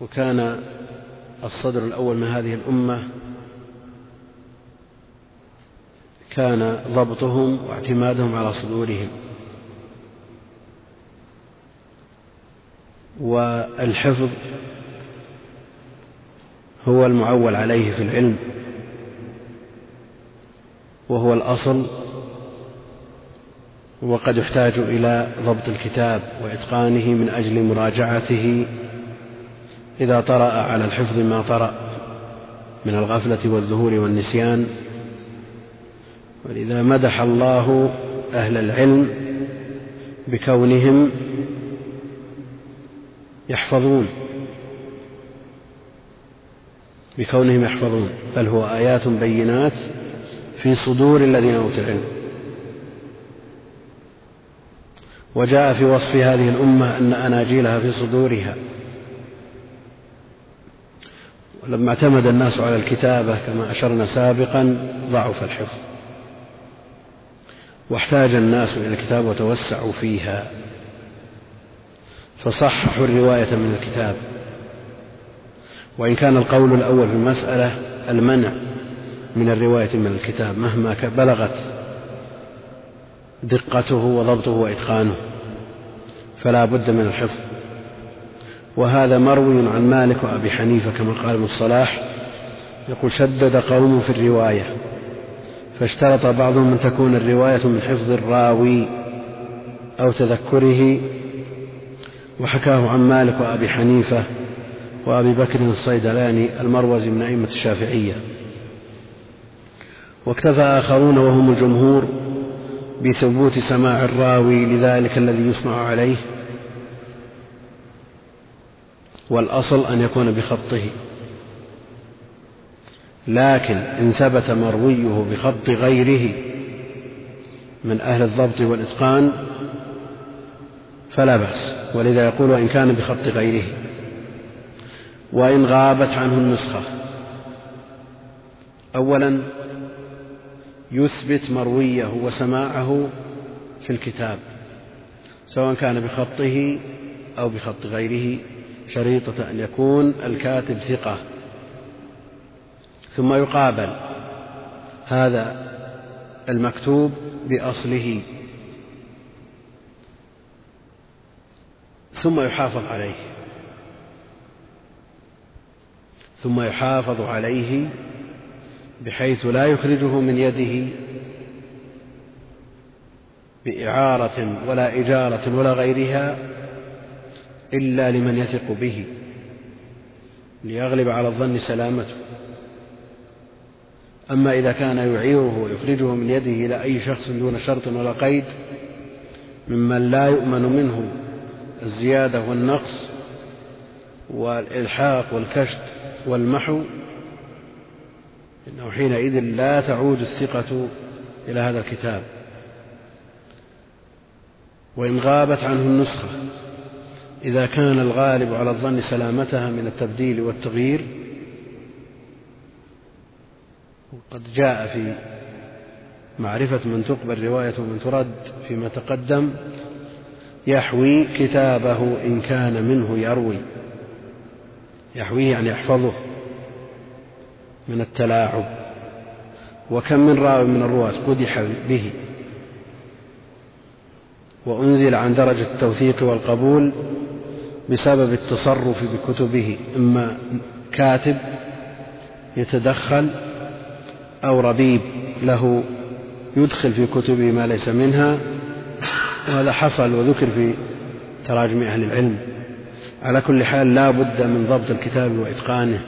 وكان الصدر الأول من هذه الأمة كان ضبطهم واعتمادهم على صدورهم والحفظ هو المعول عليه في العلم وهو الأصل، وقد يحتاج إلى ضبط الكتاب وإتقانه من أجل مراجعته إذا طرأ على الحفظ ما طرأ من الغفلة والذهول والنسيان. ولذا مدح الله أهل العلم بكونهم يحفظون بل هو آيات بينات في صدور الذين أوتوا العلم. وجاء في وصف هذه الأمة أن أناجيلها في صدورها، ولما اعتمد الناس على الكتابة كما أشرنا سابقا ضعف الحفظ، واحتاج الناس إلى الكتاب وتوسعوا فيها فصححوا الرواية من الكتاب. وإن كان القول الأول في المسألة المنع من الرواية من الكتاب مهما بلغت دقته وضبطه وإتقانه، فلا بد من الحفظ. وهذا مروي عن مالك وأبي حنيفة كما قال ابن الصلاح، يقول: شدد قوم في الرواية فاشترط بعضهم أن تكون الرواية من حفظ الراوي أو تذكره. وحكاه عن مالك وأبي حنيفة وأبي بكر الصيدلاني المروزي من أئمة الشافعية. واكتفى آخرون وهم الجمهور بثبوت سماع الراوي لذلك الذي يسمع عليه، والأصل أن يكون بخطه، لكن إن ثبت مرويه بخط غيره من أهل الضبط والإتقان فلا بأس. ولذا يقول: وإن كان بخط غيره، وإن غابت عنه النسخة. أولا يثبت مرويه وسماعه في الكتاب سواء كان بخطه أو بخط غيره، شريطة أن يكون الكاتب ثقة. ثم يقابل هذا المكتوب بأصله ثم يحافظ عليه بحيث لا يخرجه من يده بإعارة ولا إجارة ولا غيرها إلا لمن يثق به، ليغلب على الظن سلامته. أما إذا كان يعيره ويخرجه من يده إلى أي شخص دون شرط ولا قيد ممن لا يؤمن منه الزيادة والنقص والإلحاق والكشط والمحو، إنه حينئذ لا تعود الثقة إلى هذا الكتاب. وإن غابت عنه النسخة، إذا كان الغالب على الظن سلامتها من التبديل والتغيير، وقد جاء في معرفة من تقبل رواية ومن ترد فيما تقدم: يحوي كتابه إن كان منه يروي. يحويه يعني يحفظه من التلاعب. وكم من راوي من الرواة قدح به وأنزل عن درجة التوثيق والقبول بسبب التصرف بكتبه، إما كاتب يتدخل أو ربيب له يدخل في كتبه ما ليس منها. وهذا حصل وذكر في تراجم أهل العلم. على كل حال لا بد من ضبط الكتاب وإتقانه،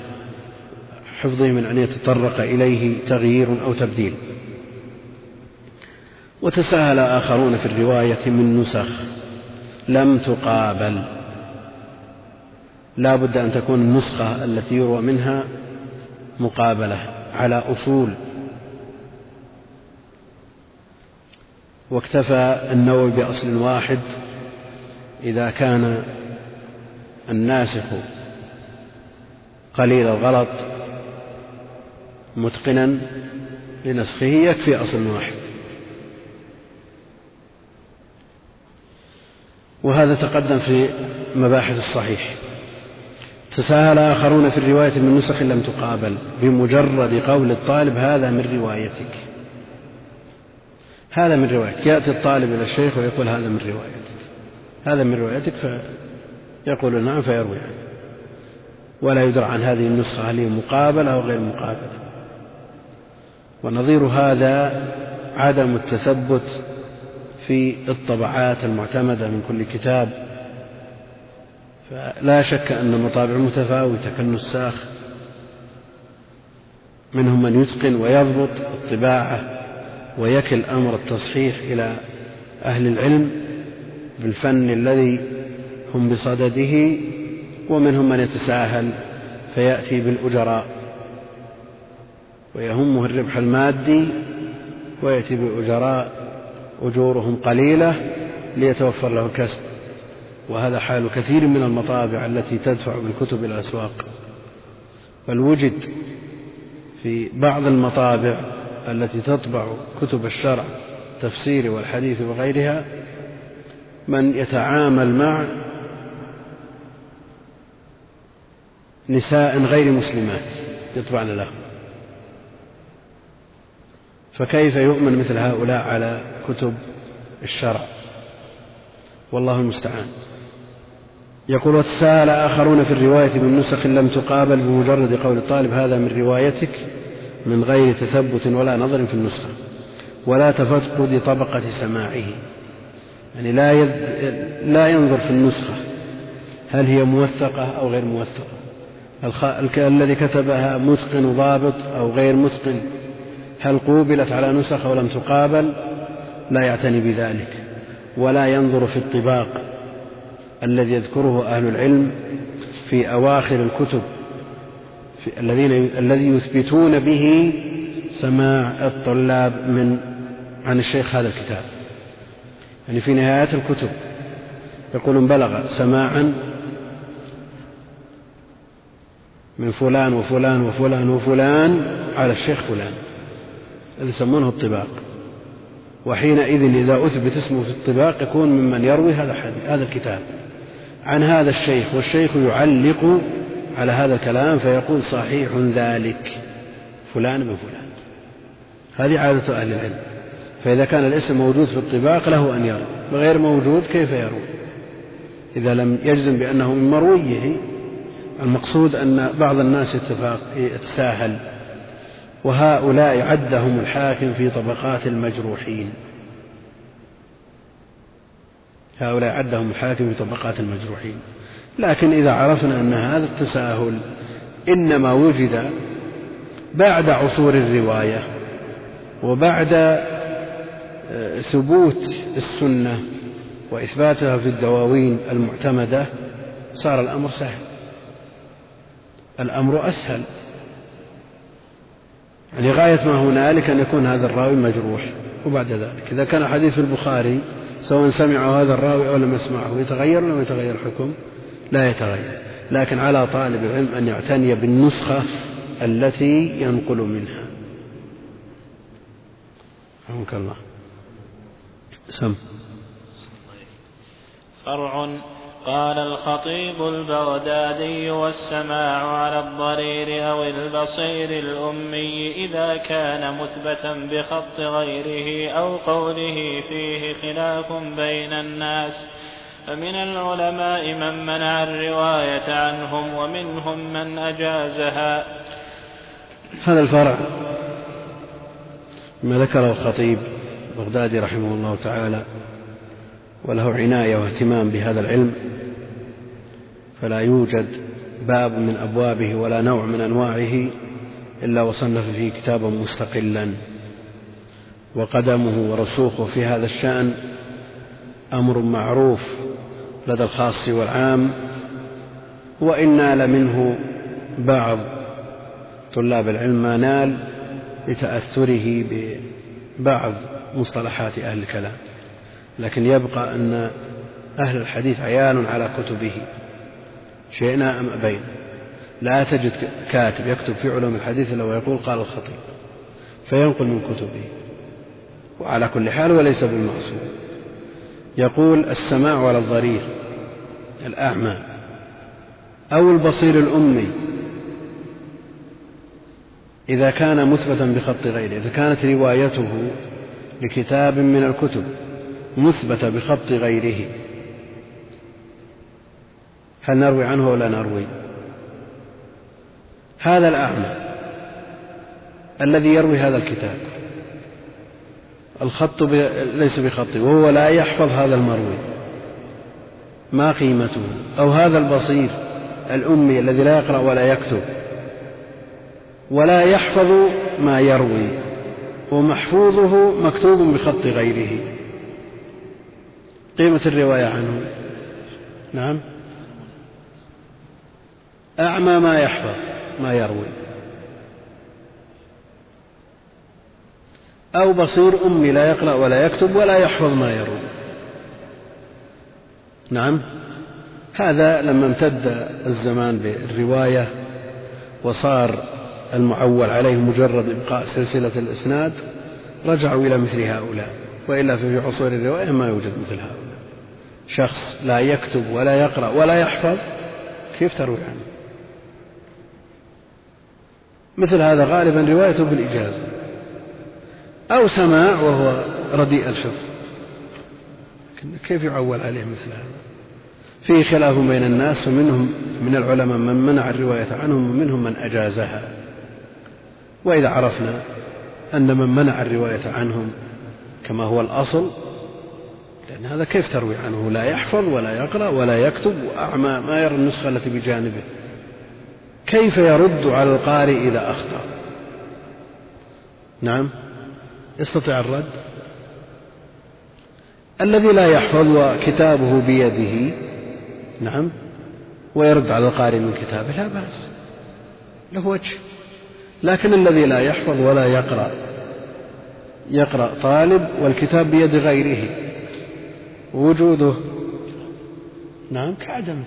حفظه من أن يتطرق إليه تغيير أو تبديل. وتساهل آخرون في الرواية من نسخ لم تقابل، لا بد أن تكون النسخة التي يروى منها مقابلة على أصول. واكتفى النووي بأصل واحد إذا كان الناسخ قليل الغلط متقنا لنسخه، يكفي أصل واحد. وهذا تقدم في مباحث الصحيح. تساهل آخرون في الرواية من نسخ لم تقابل بمجرد قول الطالب: هذا من روايتك، هذا من روايتك. يأتي الطالب إلى الشيخ ويقول هذا من روايتك، هذا من روايتك، فيقول نعم فيروي عنه، ولا يدرى عن هذه النسخة هل هي مقابلة أو غير مقابلة. ونظير هذا عدم التثبت في الطبعات المعتمدة من كل كتاب، فلا شك أن المطابع المتفاوتة كالنساخ، منهم من يتقن ويضبط الطباعة ويكل أمر التصحيح إلى أهل العلم بالفن الذي هم بصدده، ومنهم من يتساهل فيأتي بالأجراء ويهمه الربح المادي ويأتي بالأجراء أجورهم قليلة ليتوفر له الكسب، وهذا حال كثير من المطابع التي تدفع بالكتب إلى الأسواق. بل وجد في بعض المطابع التي تطبع كتب الشرع التفسير والحديث وغيرها من يتعامل مع نساء غير مسلمات يطبعن لهم، فكيف يؤمن مثل هؤلاء على كتب الشرع؟ والله المستعان. يقول: وتساءل آخرون في الرواية من نسخ لم تقابل بمجرد قول الطالب هذا من روايتك من غير تثبت ولا نظر في النسخة ولا تفقد طبقة سماعه، يعني لا ينظر في النسخة هل هي موثقة أو غير موثقة، الذي كتبها متقن ضابط أو غير متقن، هل قوبلت على نسخ أو لم تقابل، لا يعتني بذلك ولا ينظر في الطباق الذي يذكره أهل العلم في أواخر الكتب الذي يثبتون به سماع الطلاب عن الشيخ هذا الكتاب، يعني في نهايات الكتب يقولون بلغ سماعا من فلان وفلان وفلان وفلان على الشيخ فلان، اللي يسمونه الطباق. وحينئذ إذا أثبت اسمه في الطباق يكون ممن يروي هذا الكتاب عن هذا الشيخ، والشيخ يعلق على هذا الكلام فيقول صحيح ذلك فلان بن فلان. هذه عادة أهل العلم، فإذا كان الاسم موجود في الطباق له أن يروي، غير موجود كيف يروي إذا لم يجزم بأنه من مرويه؟ المقصود أن بعض الناس يتساهل، وهؤلاء عدهم الحاكم في طبقات المجروحين، هؤلاء عدهم الحاكم في طبقات المجروحين. لكن إذا عرفنا أن هذا التساهل إنما وجد بعد عصور الرواية وبعد ثبوت السنة وإثباتها في الدواوين المعتمدة، صار الأمر سهل، الأمر أسهل، لغاية ما هنالك أن يكون هذا الراوي مجروح. وبعد ذلك إذا كان حديث في البخاري سواء سمعه هذا الراوي أو لم يسمعه يتغير ولا يتغير الحكم؟ لا يتغير. لكن على طالب العلم أن يعتني بالنسخة التي ينقل منها. رحمك الله. سم فرع. قال الخطيب البغدادي: والسماع على الضرير أو البصير الأمي إذا كان مثبتا بخط غيره أو قوله فيه خلاف بين الناس، فمن العلماء من منع الرواية عنهم ومنهم من أجازها. هذا الفرع ما ذكره الخطيب البغدادي رحمه الله تعالى، وله عناية واهتمام بهذا العلم، فلا يوجد باب من أبوابه ولا نوع من أنواعه إلا وصنف فيه كتابا مستقلا، وقدمه ورسوخه في هذا الشأن أمر معروف لدى الخاص والعام، وإن نال منه بعض طلاب العلم ما نال لتأثره ببعض مصطلحات أهل الكلام، لكن يبقى أن أهل الحديث عيان على كتبه شئنا أم أبينا. لا تجد كاتب يكتب في علوم الحديث إلا ويقول قال الخطيب، فينقل من كتبه، وعلى كل حال وليس بالمعصوم. يقول: السماع على الضرير الأعمى أو البصير الأمي إذا كان مثبتا بخط غيره، إذا كانت روايته لكتاب من الكتب مثبتة بخط غيره، هل نروي عنه ولا نروي؟ هذا الأعمى الذي يروي هذا الكتاب الخط ليس بخطي وهو لا يحفظ هذا المروي، ما قيمته؟ أو هذا البصير الأمي الذي لا يقرأ ولا يكتب ولا يحفظ ما يروي ومحفوظه مكتوب بخط غيره، قيمة الرواية عنه؟ نعم، أعمى ما يحفظ ما يروي، أو بصير أمي لا يقرأ ولا يكتب ولا يحفظ ما يروي. نعم، هذا لما امتد الزمان بالرواية وصار المعول عليه مجرد إبقاء سلسلة الإسناد رجعوا إلى مثل هؤلاء، وإلا في عصور الرواية ما يوجد مثل هؤلاء، شخص لا يكتب ولا يقرأ ولا يحفظ كيف تروي عنه؟ مثل هذا غالبا روايته بالإجازة أو سماع وهو رديء الحفظ، كيف يعول عليه مثل هذا؟ فيه خلاف بين الناس، فمنهم من العلماء من منع الرواية عنهم ومنهم من أجازها. وإذا عرفنا أن من منع الرواية عنهم كما هو الأصل، لأن هذا كيف تروي عنه؟ لا يحفظ ولا يقرأ ولا يكتب وأعمى ما يرى النسخة التي بجانبه، كيف يرد على القارئ إذا أخطأ؟ نعم، يستطيع الرد. الذي لا يحفظ وكتابه بيده، نعم، ويرد على القارئ من كتابه لا بأس، له وجه. لكن الذي لا يحفظ ولا يقرأ، يقرأ طالب والكتاب بيد غيره، وجوده نعم كعدم،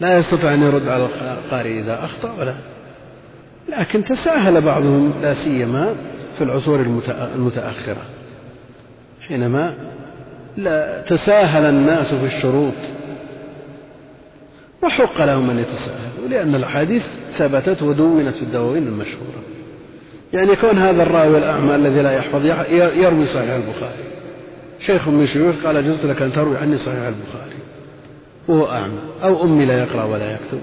لا يستطيع أن يرد على القارئ إذا أخطأ ولا. لكن تساهل بعضهم لا سيما في العصور المتأخرة، حينما لا تساهل الناس في الشروط، وحق لهم أن يتساهلوا، لأن الحديث ثبتت ودونت في الدواوين المشهورة. يعني كون هذا الراوي الأعمى الذي لا يحفظ يروي صحيح البخاري، شيخ من شيوخ قال جزت لك أن تروي عني صحيح البخاري وهو أعمى، أو أمي لا يقرأ ولا يكتب،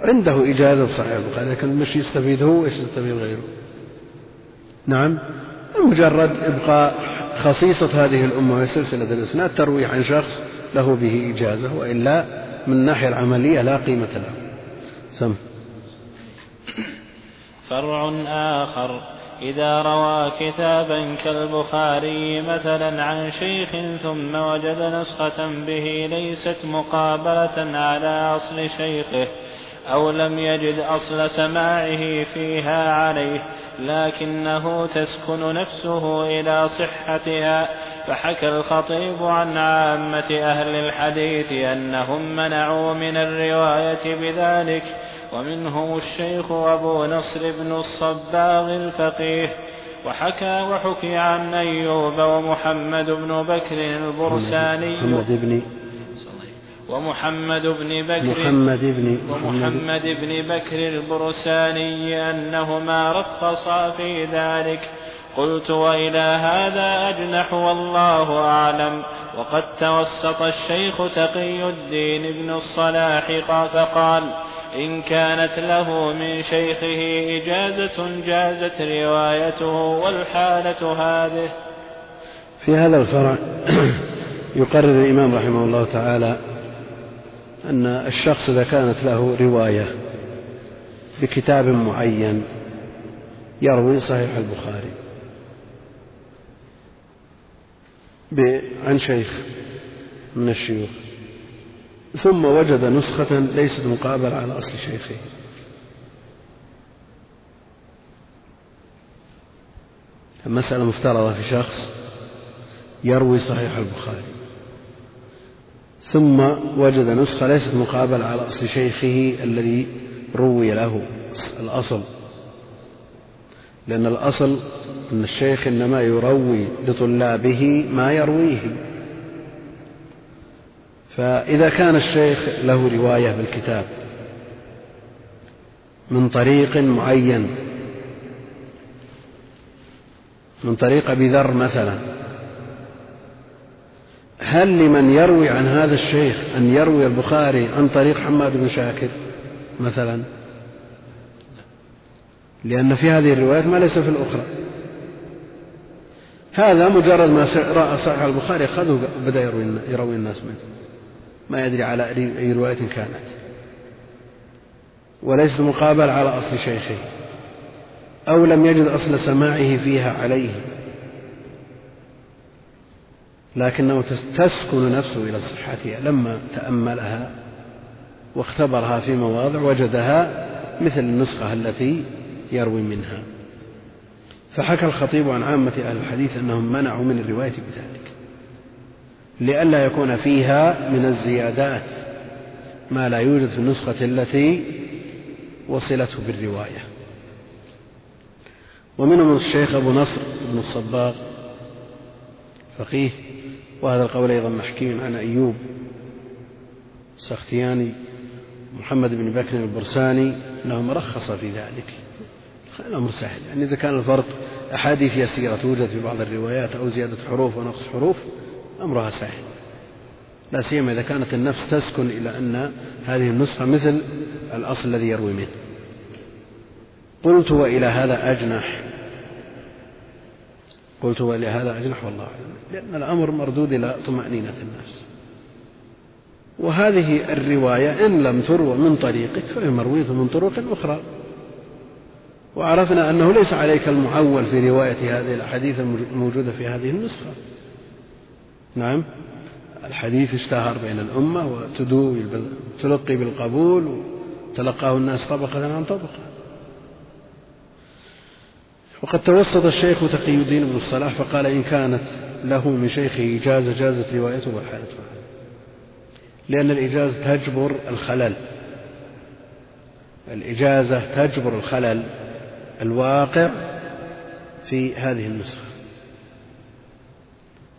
عنده إجازة صحيح البخاري، لكن مش يستفيد هو وإيش يستفيد غيره؟ نعم، مجرد إبقاء خصيصة هذه الأمة وسلسلة الإسناد تروي عن شخص له به إجازة، وإلا من الناحية العملية لا قيمة له. سم. فرع آخر: إذا روى كتابا كالبخاري مثلا عن شيخ ثم وجد نسخة به ليست مقابلة على أصل شيخه، أو لم يجد أصل سماعه فيها عليه، لكنه تسكن نفسه إلى صحتها، فحكى الخطيب عن عامة أهل الحديث أنهم منعوا من الرواية بذلك، ومنهم الشيخ أبو نصر بن الصباغ الفقيه. وحكي عن أيوب ومحمد بن بكر البرساني ومحمد بن بكر البرساني أنهما رخصا في ذلك. قلت: وإلى هذا أجنح والله أعلم. وقد توسط الشيخ تقي الدين ابن الصلاح فقال: إن كانت له من شيخه إجازة جازت روايته، والحالة هذه. في هذا الفرع يقرر الإمام رحمه الله تعالى أن الشخص إذا كانت له رواية بكتاب معين يروي صحيح البخاري عن شيخ من الشيوخ، ثم وجد نسخة ليست مقابلة على أصل شيخه، المسألة مفترضة في شخص يروي صحيح البخاري ثم وجد نسخة ليست مقابلة على أصل شيخه الذي روي له الأصل، لأن الأصل أن الشيخ إنما يروي لطلابه ما يرويه. فإذا كان الشيخ له رواية بالكتاب من طريق معين، من طريق أبي ذر مثلا، هل لمن يروي عن هذا الشيخ أن يروي البخاري عن طريق حماد بن شاكر مثلا؟ لأن في هذه الروايات ما ليس في الأخرى. هذا مجرد ما رأى صحيح البخاري خذه بدأ يروي الناس منه، ما يدري على أي رواية كانت، وليس مقابل على أصل شيخه، أو لم يجد أصل سماعه فيها عليه، لكنه تسكن نفسه إلى صحتها لما تأملها واختبرها في مواضع وجدها مثل النسخة التي يروي منها. فحكى الخطيب عن عامة أهل الحديث أنهم منعوا من الرواية بذلك لئلا يكون فيها من الزيادات ما لا يوجد في النسخة التي وصلته بالرواية. ومنهم الشيخ أبو نصر ابن الصباغ فقيه، وهذا القول أيضا محكي عن أيوب السختياني، محمد بن بكر البرساني، أنهم رخص في ذلك. الأمر سهل، يعني إذا كان الفرق أحاديث يسيرة توجد في بعض الروايات أو زيادة حروف ونقص حروف أمرها سهل، لا سيما إذا كانت النفس تسكن إلى أن هذه النسخة مثل الأصل الذي يروي منه. قلت وإلى هذا أجنح، والله لأن الأمر مردود إلى طمأنينة النفس. وهذه الرواية إن لم تروى من طريقك فهي مروية من طرق أخرى، وعرفنا أنه ليس عليك المعول في رواية هذه الأحاديث الموجودة في هذه النسخة. نعم، الحديث اشتهر بين الأمة وتلقي بالقبول وتلقاه الناس طبقة عن طبقة. وقد توسط الشيخ تقي الدين ابن الصلاح فقال إن كانت له من شيخه إجازة جازت روايته وحالته، لأن الإجازة تجبر الخلل، الواقع في هذه النسخة.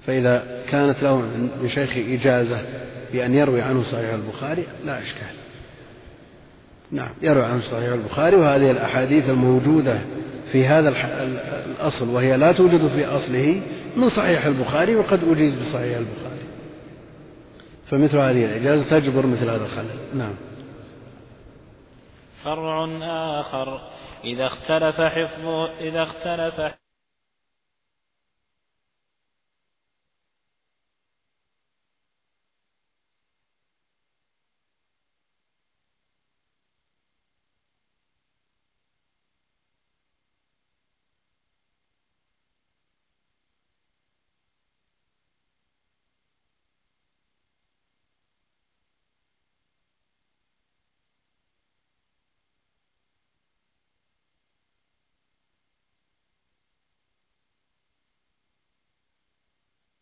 فإذا كانت له من شيخه إجازة بأن يروي عنه صحيح البخاري لا إشكال، نعم يروي عنه صحيح البخاري، وهذه الأحاديث الموجودة في هذا الأصل وهي لا توجد في أصله من صحيح البخاري وقد أجيز بصحيح البخاري، فمثل هذه الإجازة تجبر مثل هذا الخلل. نعم. فرع آخر إذا اختلف حفظه